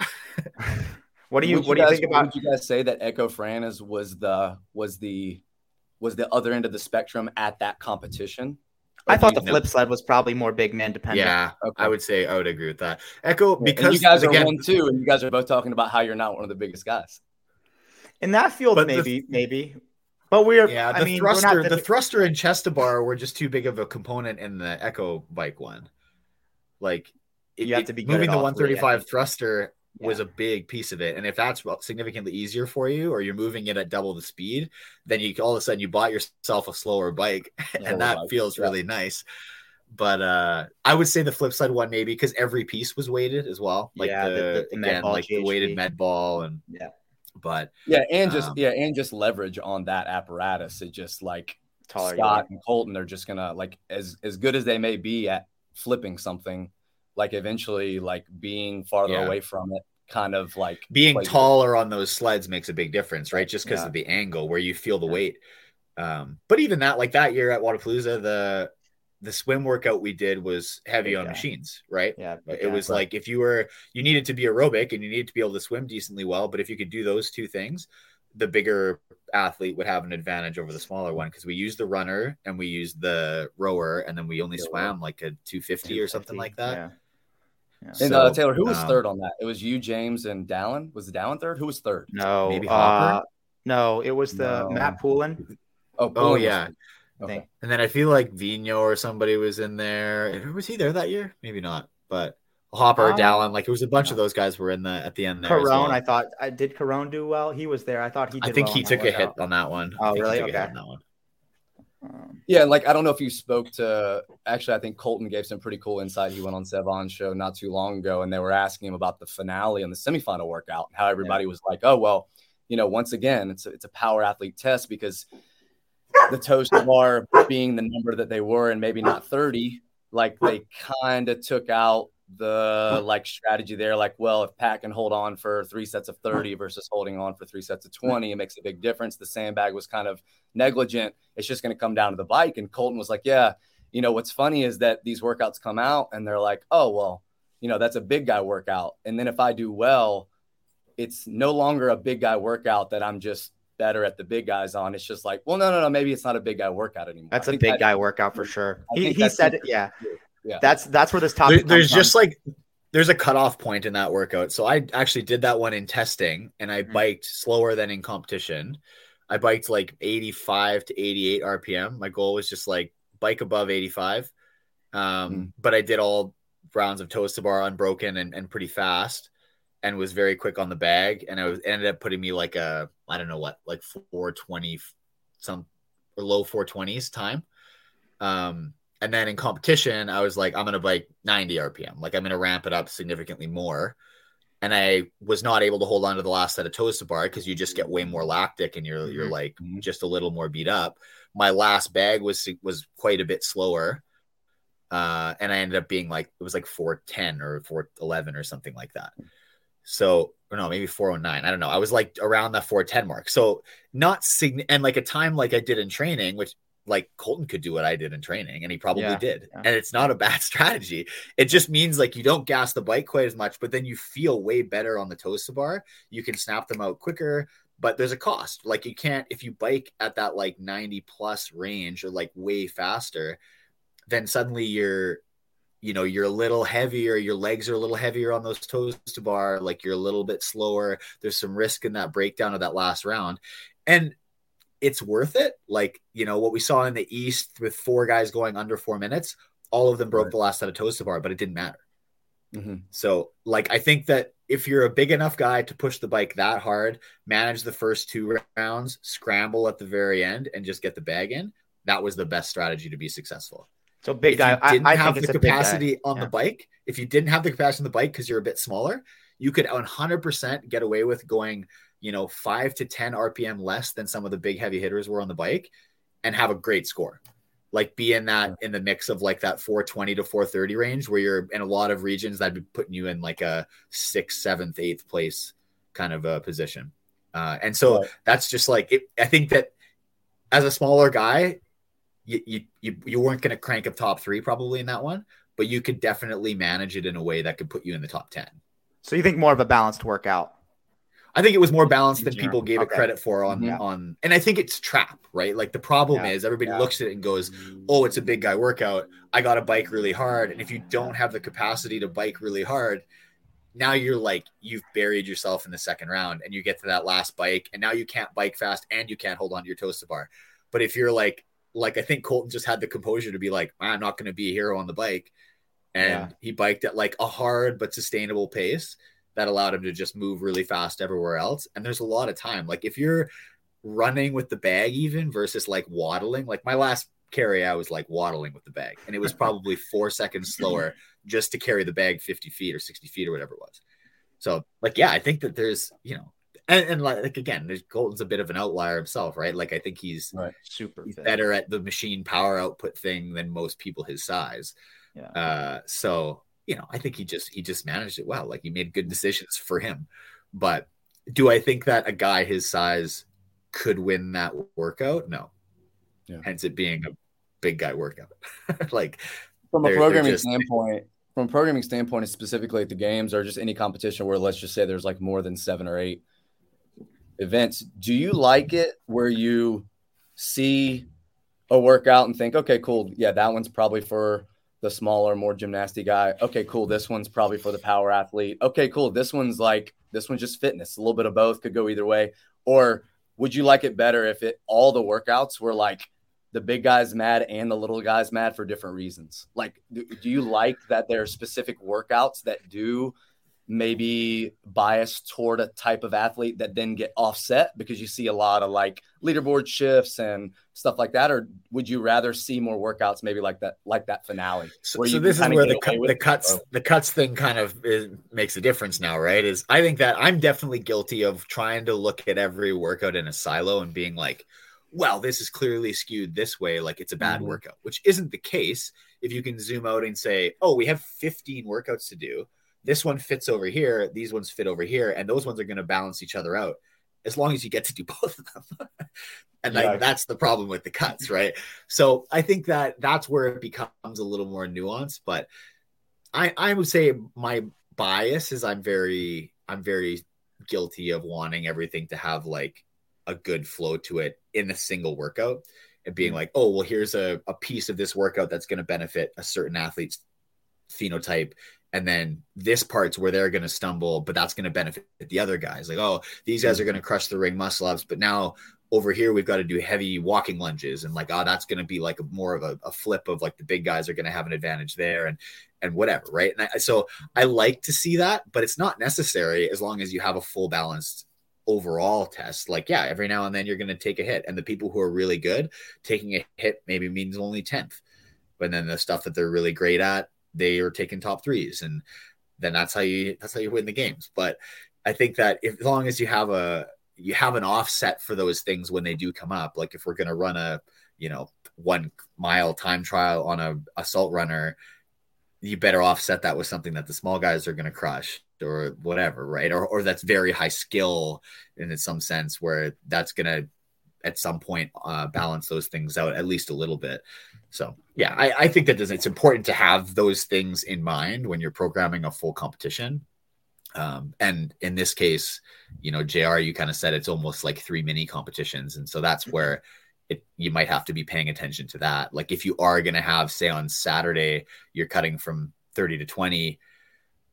What do you, what do you think about, would you guys say that Echo Franas was the, was the, was the other end of the spectrum at that competition? I thought the flip slide was probably more big man dependent. Yeah. Okay. I would say, I would agree with that. Echo, because and you guys are again, one too, and you guys are both talking about how you're not one of the biggest guys in that field. But maybe, the, maybe. But we're yeah. The I mean, thruster, we're not the... the thruster and chest to bar were just too big of a component in the Echo bike one. Like it, you have to be moving the one thirty-five three, thruster yeah. was a big piece of it, and if that's significantly easier for you, or you're moving it at double the speed, then you all of a sudden you bought yourself a slower bike, yeah, and that bike. feels yeah. really nice. But uh, I would say the flip side one maybe because every piece was weighted as well, like yeah, the, the, the again, like G H B. The weighted med ball and yeah. But yeah, and just um, yeah, and just leverage on that apparatus. It just like Scott yeah. and Colton are just gonna like as as good as they may be at flipping something, like eventually like being farther yeah. away from it, kind of like being taller it. on those sleds makes a big difference, right? Just because yeah. of the angle where you feel the yeah. weight. Um, but even that, like that year at Wadapalooza, the the swim workout we did was heavy yeah. on machines, right? Yeah. It yeah, was right. like, if you were, you needed to be aerobic and you needed to be able to swim decently well. But if you could do those two things, the bigger athlete would have an advantage over the smaller one. Cause we used the runner and we used the rower and then we only yeah. swam like a two fifty or something like that. Yeah. Yeah. So, and uh, Taylor, who was um, third on that? It was you, James, and Dallin. Was Dallin third? Who was third? No, maybe Hopper. Uh, no, it was the no. Matt Poulin. Oh, Poulin oh yeah. Okay. And then I feel like Vino or somebody was in there. Was he there that year? Maybe not. But Hopper, um, Dallin, like it was a bunch yeah. of those guys were in the at the end there. Carone, well. I thought I did Carone do well. He was there. I thought he. Did I think well he took a hit out. on that one. Oh, really? Okay. On that one. Um, yeah, like I don't know if you spoke to. Actually, I think Colton gave some pretty cool insight. He went on Sevon's show not too long ago, and they were asking him about the finale and the semifinal workout. How everybody yeah. was like, "Oh well, you know, once again, it's a, it's a power athlete test because." The toast bar being the number that they were and maybe not thirty, like they kind of took out the like strategy there. Like, well, if Pat can hold on for three sets of thirty versus holding on for three sets of twenty, it makes a big difference. The sandbag was kind of negligent. It's just going to come down to the bike. And Colton was like, yeah, you know, what's funny is that these workouts come out and they're like, oh, well, you know, that's a big guy workout. And then if I do well, it's no longer a big guy workout that I'm just better at the big guys on. It's just like, well, no, no, no, maybe it's not a big guy workout anymore. That's a big that, guy workout for sure. He, he said it. Yeah. yeah. That's, that's where this topic there, There's just from. like, there's a cutoff point in that workout. So I actually did that one in testing and I mm-hmm. biked slower than in competition. I biked like eighty-five to eighty-eight R P M. My goal was just like bike above eighty-five. Um, mm-hmm. But I did all rounds of toes to bar unbroken and, and pretty fast. And was very quick on the bag, and I was ended up putting me like a I don't know what like four twenty some or low four twenties time. Um, and then in competition, I was like, I'm gonna bike ninety R P M, like I'm gonna ramp it up significantly more. And I was not able to hold on to the last set of toes to bar because you just get way more lactic, and you're mm-hmm. you're like just a little more beat up. My last bag was was quite a bit slower. Uh, and I ended up being like it was like four ten or four eleven or something like that. So, or no, maybe four oh nine. I don't know. I was like around the four ten mark. So not sign and like a time like I did in training, which like Colton could do what I did in training, and he probably yeah, did. Yeah. And it's not a bad strategy. It just means like you don't gas the bike quite as much, but then you feel way better on the toes to bar. You can snap them out quicker, but there's a cost. Like you can't, if you bike at that like ninety plus range or like way faster, then suddenly you're, you know, you're a little heavier, your legs are a little heavier on those toes to bar. Like you're a little bit slower. There's some risk in that breakdown of that last round. And it's worth it. Like, you know, what we saw in the East with four guys going under four minutes, all of them broke right. the last set of toes to bar, but it didn't matter. Mm-hmm. So like, I think that if you're a big enough guy to push the bike that hard, manage the first two rounds, scramble at the very end and just get the bag in. That was the best strategy to be successful. So big if guy, you didn't I, I have think the it's capacity a big guy. on yeah. the bike. If you didn't have the capacity on the bike, cause you're a bit smaller, you could one hundred percent get away with going, you know, five to ten R P M less than some of the big heavy hitters were on the bike and have a great score. Like be in that, in the mix of like that four twenty to four thirty range where you're in a lot of regions that'd be putting you in like a sixth, seventh, eighth place kind of a position. Uh, and so right. that's just like, it, I think that as a smaller guy, you, you, you, you weren't going to crank up top three probably in that one, but you could definitely manage it in a way that could put you in the top ten. So you think more of a balanced workout? I think it was more balanced than people gave okay. it credit for on, yeah. on, and I think it's trap, right? Like the problem yeah. is everybody yeah. looks at it and goes, oh, it's a big guy workout. I got to bike really hard. And if you don't have the capacity to bike really hard, now you're like, you've buried yourself in the second round and you get to that last bike and now you can't bike fast and you can't hold on to your toes to bar. But if you're like, like, I think Colton just had the composure to be like, I'm not going to be a hero on the bike. And yeah. he biked at like a hard, but sustainable pace that allowed him to just move really fast everywhere else. And there's a lot of time. Like if you're running with the bag even versus like waddling, like my last carry, I was like waddling with the bag and it was probably four seconds slower just to carry the bag fifty feet or sixty feet or whatever it was. So like, yeah, I think that there's, you know, and, and like, like, again, there's Colton's a bit of an outlier himself, right? Like I think he's right. super he's better at the machine power output thing than most people his size. Yeah. Uh, so, you know, I think he just, he just managed it well. Like he made good decisions for him, but do I think that a guy his size could win that workout? No. Yeah. Hence it being a big guy workout. Like from a programming just... standpoint, from a programming standpoint, specifically at the games or just any competition where let's just say there's like more than seven or eight events. Do you like it where you see a workout and think, okay, cool. Yeah. That one's probably for the smaller, more gymnastic guy. Okay, cool. This one's probably for the power athlete. Okay, cool. This one's like, this one's just fitness. A little bit of both, could go either way. Or would you like it better if it, all the workouts were like the big guy's mad and the little guy's mad for different reasons? Like, do, do you like that there are specific workouts that do maybe bias toward a type of athlete that then get offset because you see a lot of like leaderboard shifts and stuff like that? Or would you rather see more workouts maybe like that, like that finale? So, so this is where the, cu- the cuts, it. the cuts thing kind of is, makes a difference now, right? Is I think that I'm definitely guilty of trying to look at every workout in a silo and being like, well, this is clearly skewed this way. Like it's a bad mm-hmm. workout, which isn't the case. If you can zoom out and say, oh, we have fifteen workouts to do. This one fits over here. These ones fit over here. And those ones are going to balance each other out as long as you get to do both of them. And yeah. like, that's the problem with the cuts, right? So I think that that's where it becomes a little more nuanced, but I, I would say my bias is I'm very, I'm very guilty of wanting everything to have like a good flow to it in a single workout and being like, oh, well, here's a, a piece of this workout that's going to benefit a certain athlete's phenotype. And then this part's where they're going to stumble, but that's going to benefit the other guys. Like, oh, these guys are going to crush the ring muscle ups, but now over here, we've got to do heavy walking lunges. And like, oh, that's going to be like a, more of a, a flip of like the big guys are going to have an advantage there and, and whatever. Right. And I, so I like to see that, but it's not necessary as long as you have a full balanced overall test. Like, yeah, every now and then you're going to take a hit, and the people who are really good taking a hit maybe means only tenth, but then the stuff that they're really great at, they are taking top threes, and then that's how you, that's how you win the games. But I think that if, as long as you have a, you have an offset for those things when they do come up, like if we're going to run a, you know, one mile time trial on a assault runner, you better offset that with something that the small guys are going to crush or whatever. Right. Or, or that's very high skill in some sense where that's going to at some point uh, balance those things out at least a little bit. So yeah, I, I think that it's important to have those things in mind when you're programming a full competition. Um, and in this case, you know, J R, you kind of said it's almost like three mini competitions. And so that's where it, you might have to be paying attention to that. Like if you are going to have, say on Saturday, you're cutting from thirty to twenty,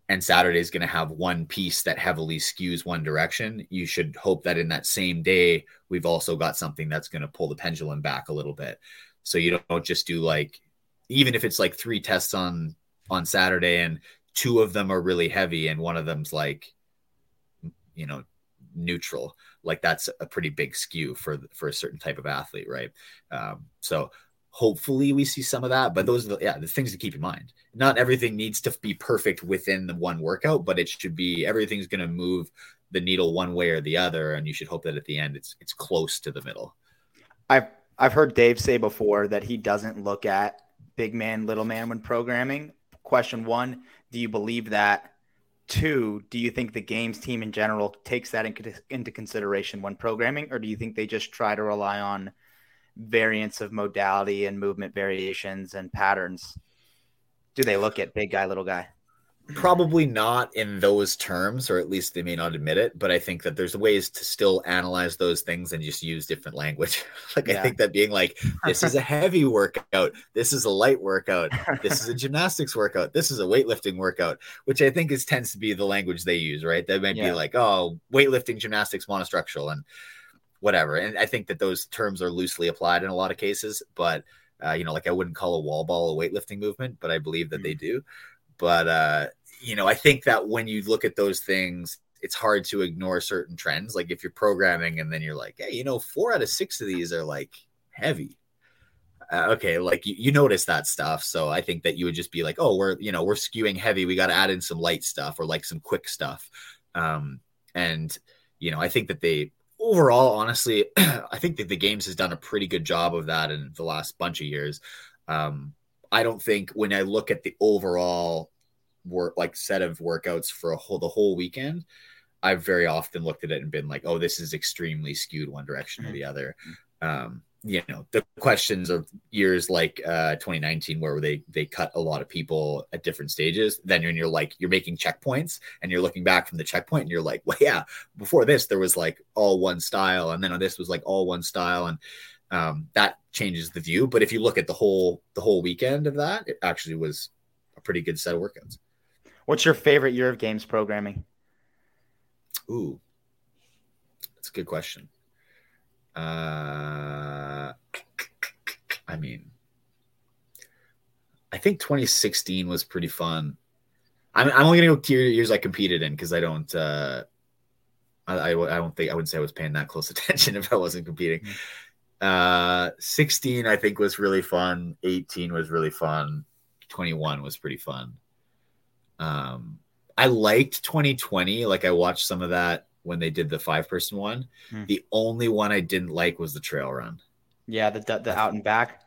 and Saturday is going to have one piece that heavily skews one direction, you should hope that in that same day, we've also got something that's going to pull the pendulum back a little bit. So you don't just do like, even if it's like three tests on, on Saturday and two of them are really heavy and one of them's like, you know, neutral, like that's a pretty big skew for, for a certain type of athlete. Right. Um, so hopefully we see some of that, but those are the, yeah, the things to keep in mind. Not everything needs to be perfect within the one workout, but it should be, everything's going to move the needle one way or the other. And you should hope that at the end it's, it's close to the middle. I've, I've heard Dave say before that he doesn't look at big man, little man when programming. Question one, do you believe that? Two, do you think the games team in general takes that in, into consideration when programming, or do you think they just try to rely on variants of modality and movement variations and patterns? Do they look at big guy, little guy? Probably not in those terms, or at least they may not admit it, but I think that there's ways to still analyze those things and just use different language. Like yeah. I think that being like, this is a heavy workout, this is a light workout, this is a gymnastics workout, this is a weightlifting workout, which I think is tends to be the language they use, right? They might yeah. be like, oh, weightlifting, gymnastics, monostructural, and whatever. And I think that those terms are loosely applied in a lot of cases, but uh, you know, like I wouldn't call a wall ball a weightlifting movement, but I believe that mm-hmm. they do. But, uh, you know, I think that when you look at those things, it's hard to ignore certain trends. Like if you're programming and then you're like, hey, you know, four out of six of these are like heavy. Uh, okay. Like you, you notice that stuff. So I think that you would just be like, oh, we're, you know, we're skewing heavy. We got to add in some light stuff or like some quick stuff. Um, and, you know, I think that they overall, honestly, I think that the games has done a pretty good job of that in the last bunch of years. Um, I don't think when I look at the overall work, like set of workouts for a whole, the whole weekend, I've very often looked at it and been like, oh, this is extremely skewed one direction or the other. Um, you know, the questions of years like uh, twenty nineteen, where they, they cut a lot of people at different stages. Then when you're like, you're making checkpoints and you're looking back from the checkpoint and you're like, well, yeah, before this, there was like all one style. And then this was like all one style. And um, that changes the view. But if you look at the whole the whole weekend of that, it actually was a pretty good set of workouts. What's your favorite year of games programming? Ooh, that's a good question. Uh, I mean, I think twenty sixteen was pretty fun. I'm, I'm only going to go to years I competed in because I don't uh, I, I I don't think I wouldn't say I was paying that close attention if I wasn't competing. Mm-hmm. Uh, sixteen, I think was really fun. eighteen was really fun. twenty-one was pretty fun. Um, I liked twenty twenty. Like I watched some of that when they did the five person one. Hmm. The only one I didn't like was the trail run. Yeah. The, the, the out and back.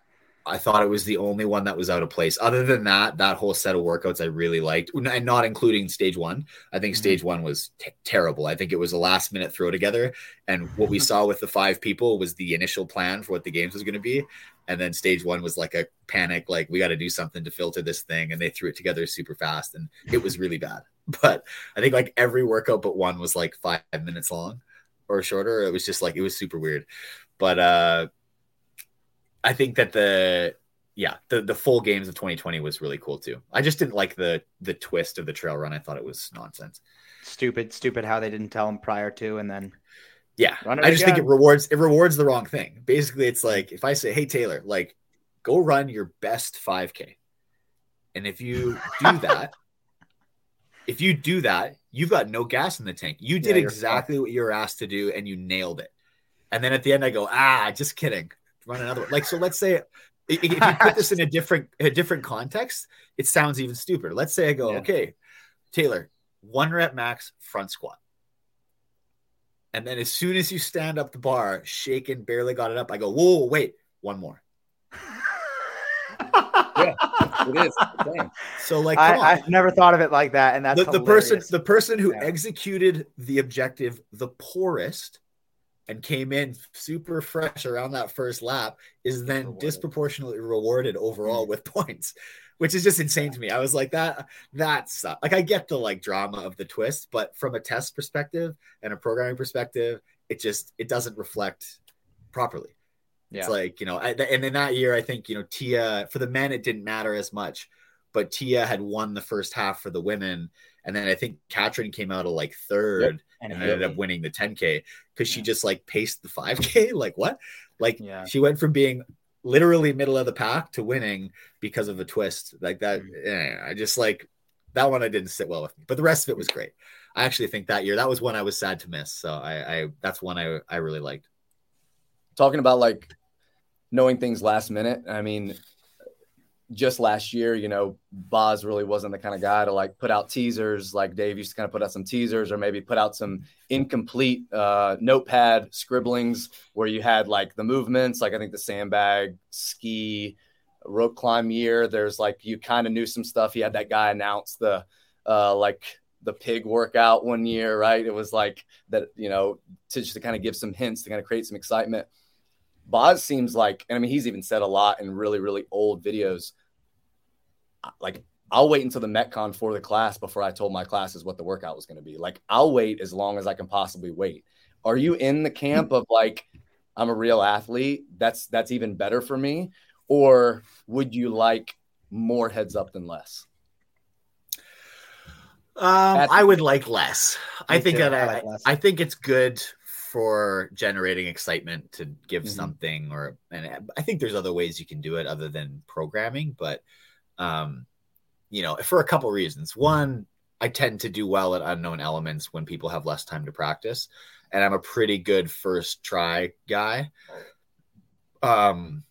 I thought it was the only one that was out of place. Other than that, that whole set of workouts I really liked, and not including stage one. I think mm-hmm. stage one was t- terrible. I think it was a last minute throw together. And what we saw with the five people was the initial plan for what the games was going to be. And then stage one was like a panic, like we got to do something to filter this thing. And they threw it together super fast and it was really bad. But I think like every workout but one was like five minutes long or shorter. It was just like, it was super weird. But, uh, I think that the, yeah, the, the full games of twenty twenty was really cool too. I just didn't like the, the twist of the trail run. I thought it was nonsense. Stupid, stupid how they didn't tell them prior to. And then, yeah, I just again. think it rewards, it rewards the wrong thing. Basically it's like, if I say, hey Taylor, like go run your best five K. And if you do that, if you do that, you've got no gas in the tank. You did yeah, exactly fine. What you were asked to do and you nailed it. And then at the end I go, ah, just kidding. Run another one. Like, so let's say if you put this in a different, a different context, it sounds even stupider. Let's say I go, yeah. okay, Taylor, one rep max front squat. And then as soon as you stand up the bar, shaking, barely got it up. I go, whoa, wait, one more. yeah, it is. Dang. So like, come I, on. I've never thought of it like that. And that's the, the person, the person who yeah. executed the objective, the poorest and came in super fresh around that first lap is then rewarded. disproportionately rewarded overall mm-hmm. with points, which is just insane to me. I was like, that, that's like, I get the like drama of the twist, but from a test perspective and a programming perspective, it just, it doesn't reflect properly. Yeah. It's like, you know, I, and in that year, I think, you know, Tia for the men, it didn't matter as much, but Tia had won the first half for the women. And then I think Katrin came out of like third yep. and ended up winning the ten K because yeah. she just like paced the five K. Like what? Like yeah. she went from being literally middle of the pack to winning because of a twist like that. Yeah, I just like that one. I didn't sit well with me, but the rest of it was great. I actually think that year that was one I was sad to miss. So I, I that's one I, I really liked. Talking about like knowing things last minute. I mean, just last year, you know, Boz really wasn't the kind of guy to like put out teasers. Like Dave used to kind of put out some teasers or maybe put out some incomplete uh, notepad scribblings where you had like the movements, like I think the sandbag, ski, rope climb year. There's like, you kind of knew some stuff. He had that guy announce the uh, like the pig workout one year, right? It was like that, you know, to just to kind of give some hints to kind of create some excitement. Boz seems like, and I mean, he's even said a lot in really, really old videos. Like, I'll wait until the MetCon for the class before I told my classes what the workout was going to be. Like, I'll wait as long as I can possibly wait. Are you in the camp of like, I'm a real athlete? That's, that's even better for me. Or would you like more heads up than less? Um, I would like less. I think that I, I think it's good for generating excitement to give mm-hmm. something, or and I think there's other ways you can do it other than programming, but um you know, for a couple reasons. One, I tend to do well at unknown elements when people have less time to practice, and I'm a pretty good first try guy. Um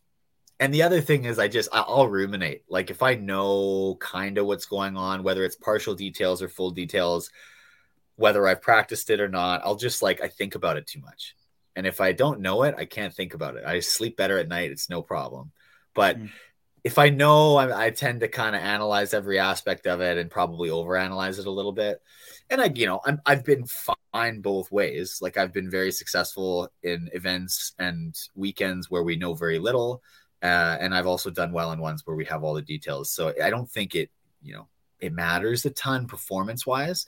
and the other thing is I just I'll ruminate. Like if I know kind of what's going on, whether it's partial details or full details, whether I've practiced it or not, I'll just like, I think about it too much. And if I don't know it, I can't think about it. I sleep better at night. It's no problem. But mm. if I know, I, I tend to kind of analyze every aspect of it and probably overanalyze it a little bit. And I, you know, I'm, I've been fine both ways. Like I've been very successful in events and weekends where we know very little. Uh, and I've also done well in ones where we have all the details. So I don't think it, you know, it matters a ton performance wise.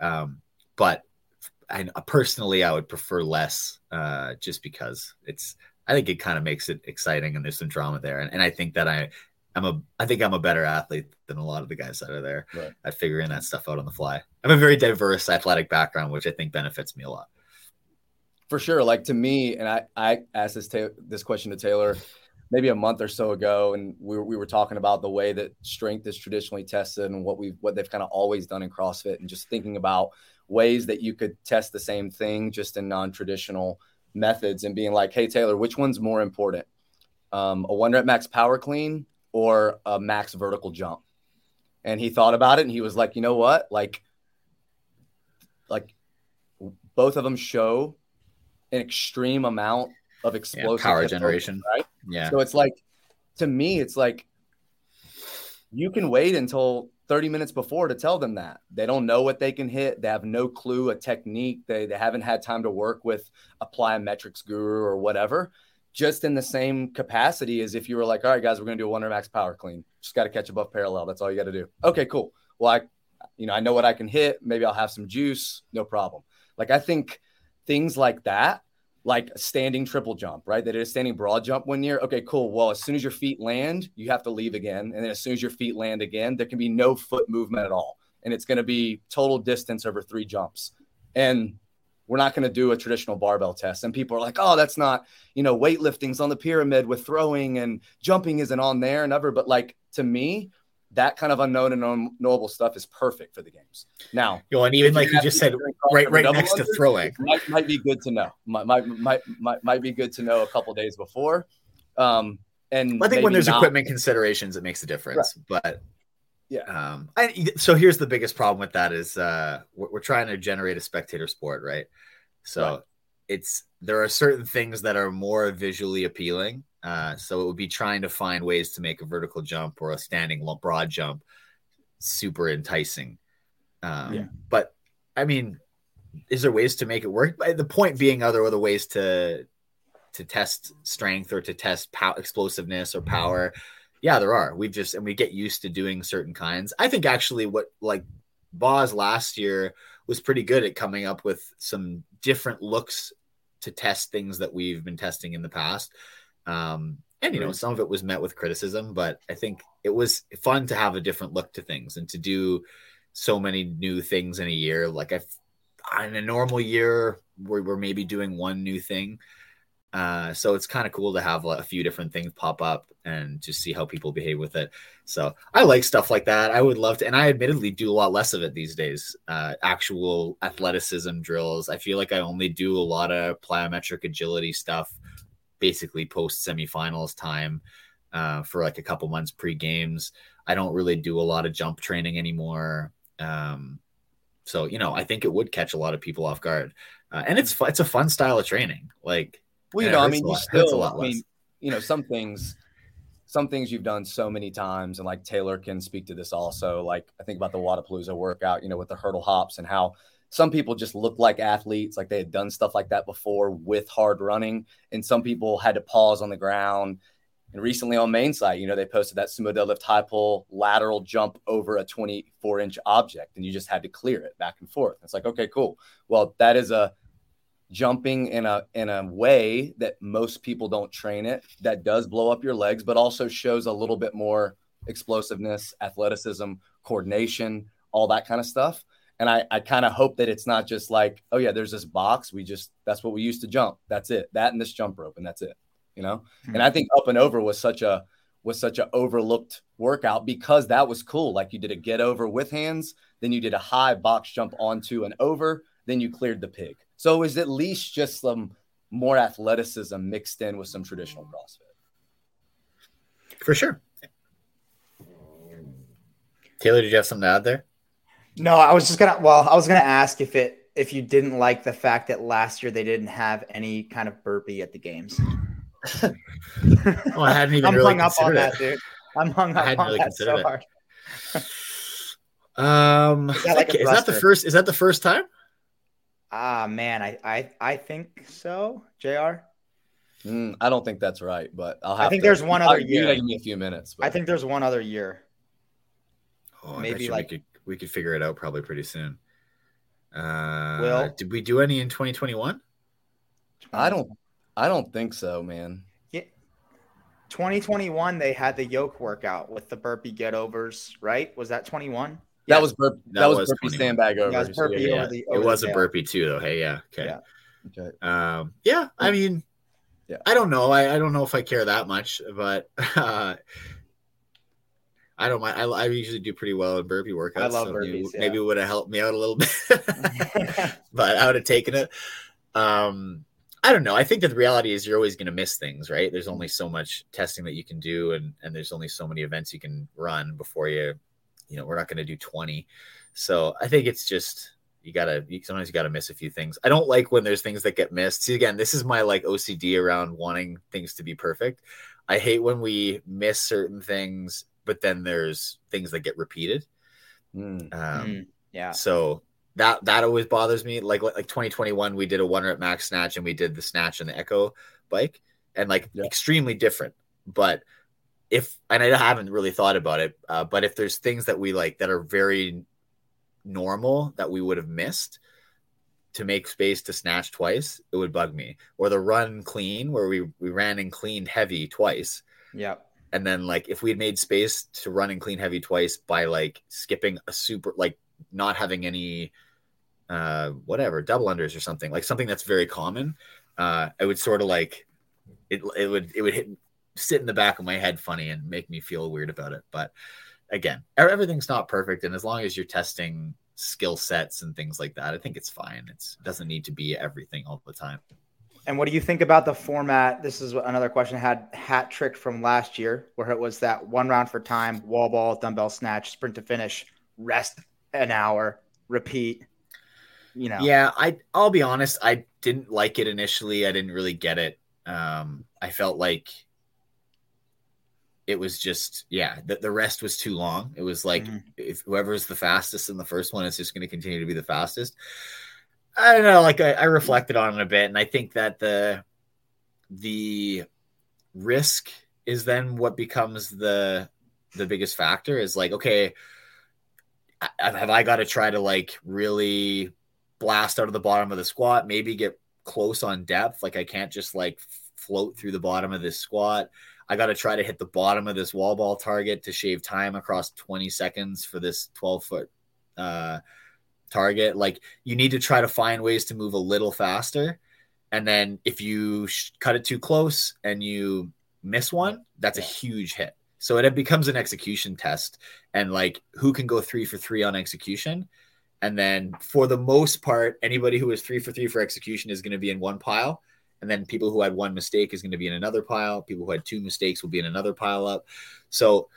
Um, But I, personally, I would prefer less uh, just because it's, I think it kind of makes it exciting and there's some drama there. And, and I think that I, I'm a, I think I'm a better athlete than a lot of the guys that are there right. at figuring that stuff out on the fly. I have a very diverse athletic background, which I think benefits me a lot. For sure. Like to me, and I, I asked this, ta- this question to Taylor maybe a month or so ago. And we were, we were talking about the way that strength is traditionally tested and what we've, what they've kind of always done in CrossFit, and just thinking about ways that you could test the same thing just in non-traditional methods, and being like, hey, Taylor, which one's more important? Um, a one rep max power clean or a max vertical jump? And he thought about it and he was like, you know what? Like, like both of them show an extreme amount of explosive yeah, power generation, right? Yeah. So it's like, to me, it's like, you can wait until thirty minutes before to tell them that. They don't know what they can hit. They have no clue, a technique. They, they haven't had time to work with a plyometrics guru or whatever, just in the same capacity as if you were like, all right, guys, we're going to do a one rep max power clean. Just got to catch above parallel. That's all you got to do. Okay, cool. Well, I, you know, I know what I can hit. Maybe I'll have some juice. No problem. Like, I think things like that, like standing triple jump, right? They did a standing broad jump one year. Okay, cool. Well, as soon as your feet land, you have to leave again. And then as soon as your feet land again, there can be no foot movement at all. And it's going to be total distance over three jumps. And we're not going to do a traditional barbell test. And people are like, oh, that's not, you know, weightlifting's on the pyramid with throwing and jumping isn't on there and ever. But like, to me, that kind of unknown and unknowable stuff is perfect for the games. Now, yo, and even like you just said, right, right next to throwing might, might be good to know. Might, might, might, might be good to know a couple days before. Um, and I think when there's not equipment considerations, it makes a difference. Right. But yeah, um, I, so here's the biggest problem with that is uh, we're, we're trying to generate a spectator sport, right? So right. it's there are certain things that are more visually appealing. Uh, so it would be trying to find ways to make a vertical jump or a standing broad jump super enticing. Um, yeah. But I mean, is there ways to make it work? The point being, are there other ways to to test strength or to test pow- explosiveness or power? Yeah, there are. We've just, and we get used to doing certain kinds. I think actually what like Boz last year was pretty good at coming up with some different looks to test things that we've been testing in the past. Um, and, you know, some of it was met with criticism, but I think it was fun to have a different look to things and to do so many new things in a year. Like I, in a normal year, we're, we're maybe doing one new thing. Uh, so it's kind of cool to have a few different things pop up and just see how people behave with it. So I like stuff like that. I would love to, and I admittedly do a lot less of it these days. Uh, actual athleticism drills. I feel like I only do a lot of plyometric agility stuff, basically post semifinals time, uh, for like a couple months pre games. I don't really do a lot of jump training anymore. Um, so, you know, I think it would catch a lot of people off guard, uh, and it's, it's a fun style of training. Like, Well, you know, I mean, you still, I mean, you know, some things, some things you've done so many times, and like Taylor can speak to this also. Like, I think about the Wadapalooza workout, you know, with the hurdle hops and how some people just look like athletes, like they had done stuff like that before with hard running. And some people had to pause on the ground. And recently on Main Site, you know, they posted that sumo deadlift high pull lateral jump over a twenty-four inch object, and you just had to clear it back and forth. It's like, okay, cool. Well, that is a jumping in a in a way that most people don't train it, that does blow up your legs, but also shows a little bit more explosiveness, athleticism, coordination, all that kind of stuff. And I, I kind of hope that it's not just like, oh yeah, there's this box. We just, that's what we used to jump. That's it. That and this jump rope, and that's it, you know? Mm-hmm. And I think up and over was such a, was such an overlooked workout because that was cool. Like you did a get over with hands, then you did a high box jump onto and over, then you cleared the pig. So it was at least just some more athleticism mixed in with some traditional CrossFit. For sure. Taylor, did you have something to add there? No, I was just going to, well, I was going to ask if it, if you didn't like the fact that last year they didn't have any kind of burpee at the games. Well, I hadn't even I'm really hung up on it. that, dude. I'm hung up on really that so it. hard. Um, is that, like okay, is that the first, is that the first time? Ah, man, I, I, I think so, J R. Mm, I don't think that's right, but I'll have I think to, there's one other I'll, year. Give me a few minutes. But. I think there's one other year. Oh, maybe like we could, we could figure it out probably pretty soon. Uh, Will, did we do any in twenty twenty-one? I don't, I don't think so, man. Yeah, twenty twenty-one they had the yoke workout with the burpee get overs, right? Was that twenty-one? That, yeah. was burp- that, that was burpee. That was burpee sandbag over. That was burpee yeah, over the. Over it was the a burpee too, though. Hey, yeah, okay. Yeah, okay. Um, yeah I mean, yeah. I don't know. I, I don't know if I care that much, but uh, I don't mind. I, I usually do pretty well in burpee workouts. I love so burpees. Maybe, yeah. maybe it would have helped me out a little bit, but I would have taken it. Um, I don't know. I think that the reality is you're always going to miss things, right? There's only so much testing that you can do, and and there's only so many events you can run before you. You know, we're not going to do twenty. So I think it's just, you got to, sometimes you got to miss a few things. I don't like when there's things that get missed. See, again, this is my like O C D around wanting things to be perfect. I hate when we miss certain things, but then there's things that get repeated. Mm. Um, mm. Yeah. So that, that always bothers me. Like, like twenty twenty-one, we did a one rep max snatch, and we did the snatch and the echo bike, and like yeah. extremely different, but If and I haven't really thought about it, uh, but if there's things that we like that are very normal that we would have missed to make space to snatch twice, it would bug me. Or the run clean where we, we ran and cleaned heavy twice. Yeah. And then like if we had made space to run and clean heavy twice by like skipping a super, like not having any uh, whatever, double unders or something, like something that's very common, uh, I would sort of like it, it would, it would hit. sit in the back of my head funny and make me feel weird about it. But again, everything's not perfect. And as long as you're testing skill sets and things like that, I think it's fine. It's, it doesn't need to be everything all the time. And what do you think about the format? This is another question I had hat trick from last year, where it was that one round for time, wall ball, dumbbell snatch, sprint to finish, rest an hour, repeat, you know? Yeah. I, I'll be honest. I didn't like it initially. I didn't really get it. Um, I felt like, it was just, yeah, the, the rest was too long. It was like, mm-hmm. if whoever's the fastest in the first one is just going to continue to be the fastest. I don't know, like I, I reflected on it a bit, and I think that the the risk is then what becomes the the biggest factor is like, okay, I, have I got to try to like really blast out of the bottom of the squat, maybe get close on depth? Like I can't just like float through the bottom of this squat. I got to try to hit the bottom of this wall ball target to shave time across twenty seconds for this twelve foot uh, target. Like you need to try to find ways to move a little faster. And then if you sh- cut it too close and you miss one, that's a huge hit. So it becomes an execution test, and like who can go three for three on execution. And then for the most part, anybody who is three for three for execution is going to be in one pile. And then people who had one mistake is going to be in another pile. People who had two mistakes will be in another pile up. So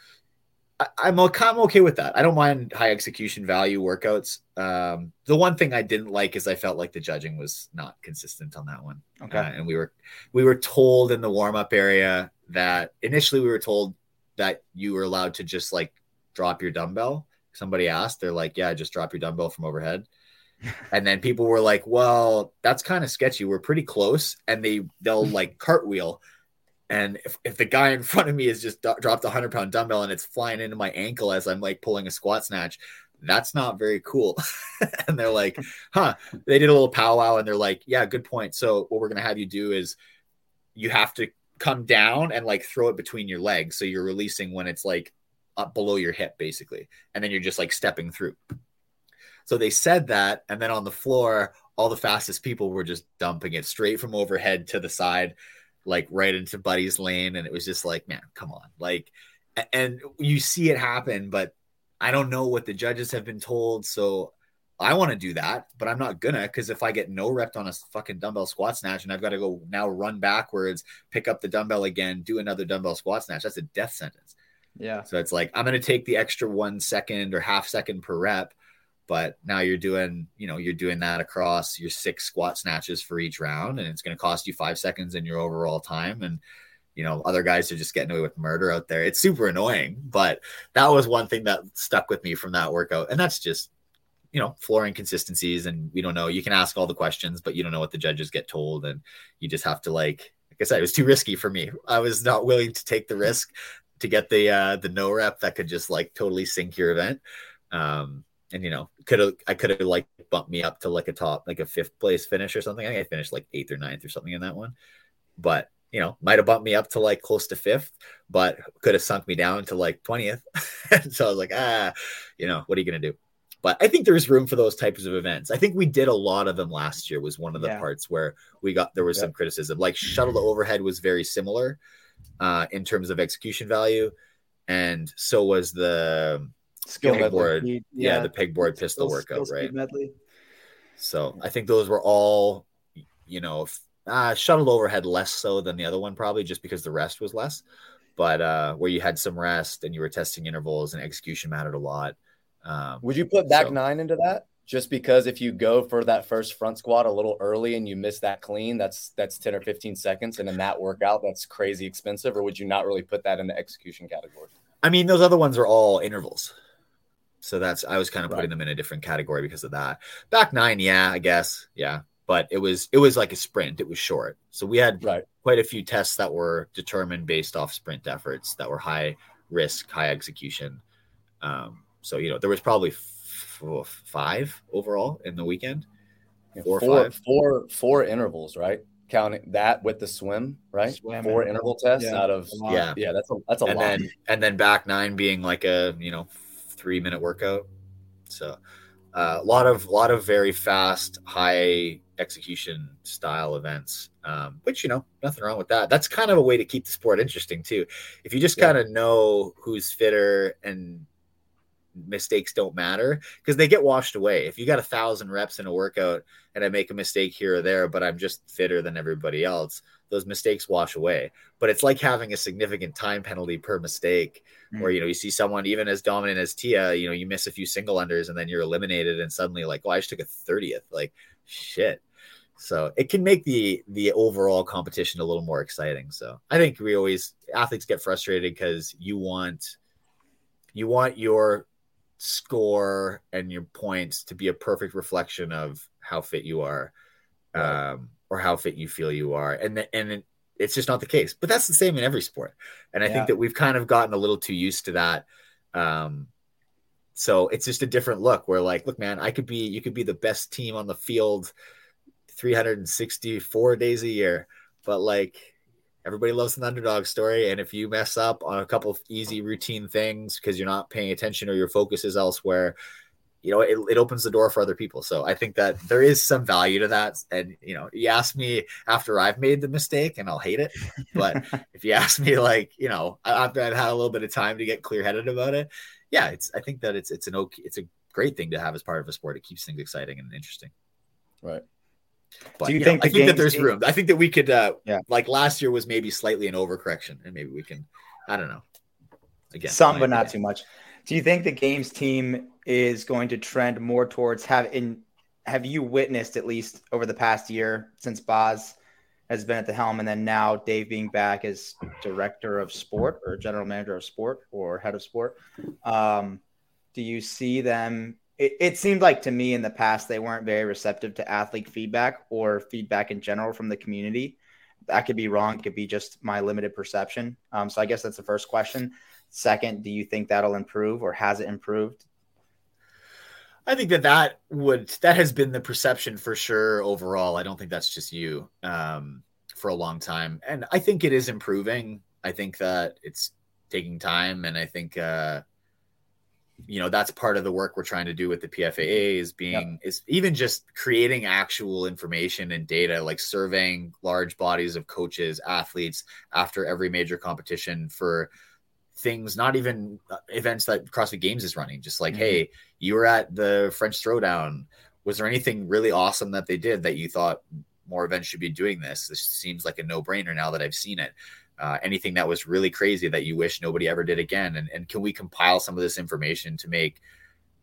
I, I'm, I'm okay with that. I don't mind high execution value workouts. Um, the one thing I didn't like is I felt like the judging was not consistent on that one. Okay. Uh, and we were, we were told in the warm-up area that initially we were told that you were allowed to just like drop your dumbbell. Somebody asked, they're like, yeah, just drop your dumbbell from overhead. And then people were like, well, that's kind of sketchy. We're pretty close. And they, they'll like cartwheel. And if, if the guy in front of me has just do- dropped a hundred pound dumbbell and it's flying into my ankle as I'm like pulling a squat snatch, that's not very cool. And they're like, huh, they did a little powwow and they're like, yeah, good point. So what we're going to have you do is you have to come down and like throw it between your legs. So you're releasing when it's like up below your hip basically. And then you're just like stepping through. So they said that, and then on the floor, all the fastest people were just dumping it straight from overhead to the side, like right into buddy's lane. And it was just like, man, come on. Like, and you see it happen, but I don't know what the judges have been told. So I want to do that, but I'm not gonna, because if I get no rep on a fucking dumbbell squat snatch and I've got to go now run backwards, pick up the dumbbell again, do another dumbbell squat snatch, that's a death sentence. Yeah. So it's like, I'm going to take the extra one second or half second per rep. But now you're doing, you know, you're doing that across your six squat snatches for each round, and it's going to cost you five seconds in your overall time. And, you know, other guys are just getting away with murder out there. It's super annoying, but that was one thing that stuck with me from that workout. And that's just, you know, floor inconsistencies. And we don't know, you can ask all the questions, but you don't know what the judges get told. And you just have to, like, like I said, it was too risky for me. I was not willing to take the risk to get the, uh, the no rep that could just like totally sink your event. Um, And, you know, could have, I could have like bumped me up to like a top, like a fifth place finish or something. I think I finished like eighth or ninth or something in that one, but, you know, might've bumped me up to like close to fifth, but could have sunk me down to like twentieth. And so I was like, ah, you know, what are you going to do? But I think there's room for those types of events. I think we did a lot of them last year was one of the yeah. parts where we got, there was yeah. some criticism, like shuttle to overhead was very similar uh, in terms of execution value. And so was the, Skill pegboard, yeah, yeah, the pegboard pistol workout, right? Medley. So I think those were all, you know, uh, shuttle overhead less so than the other one, probably just because the rest was less. But uh, where you had some rest and you were testing intervals and execution mattered a lot. Um, Would you put back so. nine into that? Just because if you go for that first front squat a little early and you miss that clean, that's that's ten or fifteen seconds. And in that workout, that's crazy expensive. Or would you not really put that in the execution category? I mean, those other ones are all intervals. So that's, I was kind of putting them in a different category because of that. Back nine, yeah, I guess. Yeah. But it was, it was like a sprint. It was short. So we had right. quite a few tests that were determined based off sprint efforts that were high risk, high execution. Um, so, you know, there was probably f- f- five overall in the weekend. Four, four, five. four, four intervals, right? Counting that with the swim, right? Swim Four and interval tests yeah. out of, yeah, yeah, that's a, that's a and lot. Then, and then back nine being like a, you know, three minute workout. So a uh, lot of, lot of very fast, high execution style events, um, which, you know, nothing wrong with that. That's kind of a way to keep the sport interesting too. If you just yeah. kind of know who's fitter and mistakes don't matter because they get washed away. If you got a thousand reps in a workout and I make a mistake here or there, but I'm just fitter than everybody else, those mistakes wash away. But it's like having a significant time penalty per mistake mm. where, you know, you see someone even as dominant as Tia, you know, you miss a few single unders and then you're eliminated and suddenly like, oh, I just took a thirtieth, like shit. So it can make the, the overall competition a little more exciting. So I think we always, athletes get frustrated because you want, you want your score and your points to be a perfect reflection of how fit you are, um, or how fit you feel you are. And th- and it, it's just not the case, but that's the same in every sport. And I yeah. think that we've kind of gotten a little too used to that. Um, so it's just a different look where like, look, man, I could be, you could be the best team on the field three hundred sixty-four days a year, but like everybody loves an underdog story. And if you mess up on a couple of easy routine things, because you're not paying attention or your focus is elsewhere, you know, it, it opens the door for other people. So I think that there is some value to that. And, you know, you ask me after I've made the mistake and I'll hate it. But if you ask me, like, you know, after I've had a little bit of time to get clear headed about it. Yeah. It's, I think that it's, it's an, okay, it's a great thing to have as part of a sport. It keeps things exciting and interesting. Right. But, Do you, you think, know, I think that there's room. I think that we could, uh, yeah. like last year was maybe slightly an overcorrection, and maybe we can, I don't know. Again, some, but not too much. Do you think the games team is going to trend more towards have in, have you witnessed at least over the past year since Boz has been at the helm, and then now Dave being back as director of sport or general manager of sport or head of sport? Um, do you see them? It, it seemed like to me in the past, they weren't very receptive to athlete feedback or feedback in general from the community. That could be wrong. It could be just my limited perception. Um, so I guess that's the first question. Second, do you think that'll improve, or has it improved? I think that that would, that has been the perception for sure overall. I don't think that's just you, um, for a long time. And I think it is improving. I think that it's taking time. And I think, uh, you know, that's part of the work we're trying to do with the P F A A is being, yep. is even just creating actual information and data, like surveying large bodies of coaches, athletes after every major competition for things, not even events that CrossFit Games is running, just like, mm-hmm. hey, you were at the French Throwdown. Was there anything really awesome that they did that you thought more events should be doing this? This seems like a no brainer now that I've seen it. Uh, anything that was really crazy that you wish nobody ever did again. And, and can we compile some of this information to make,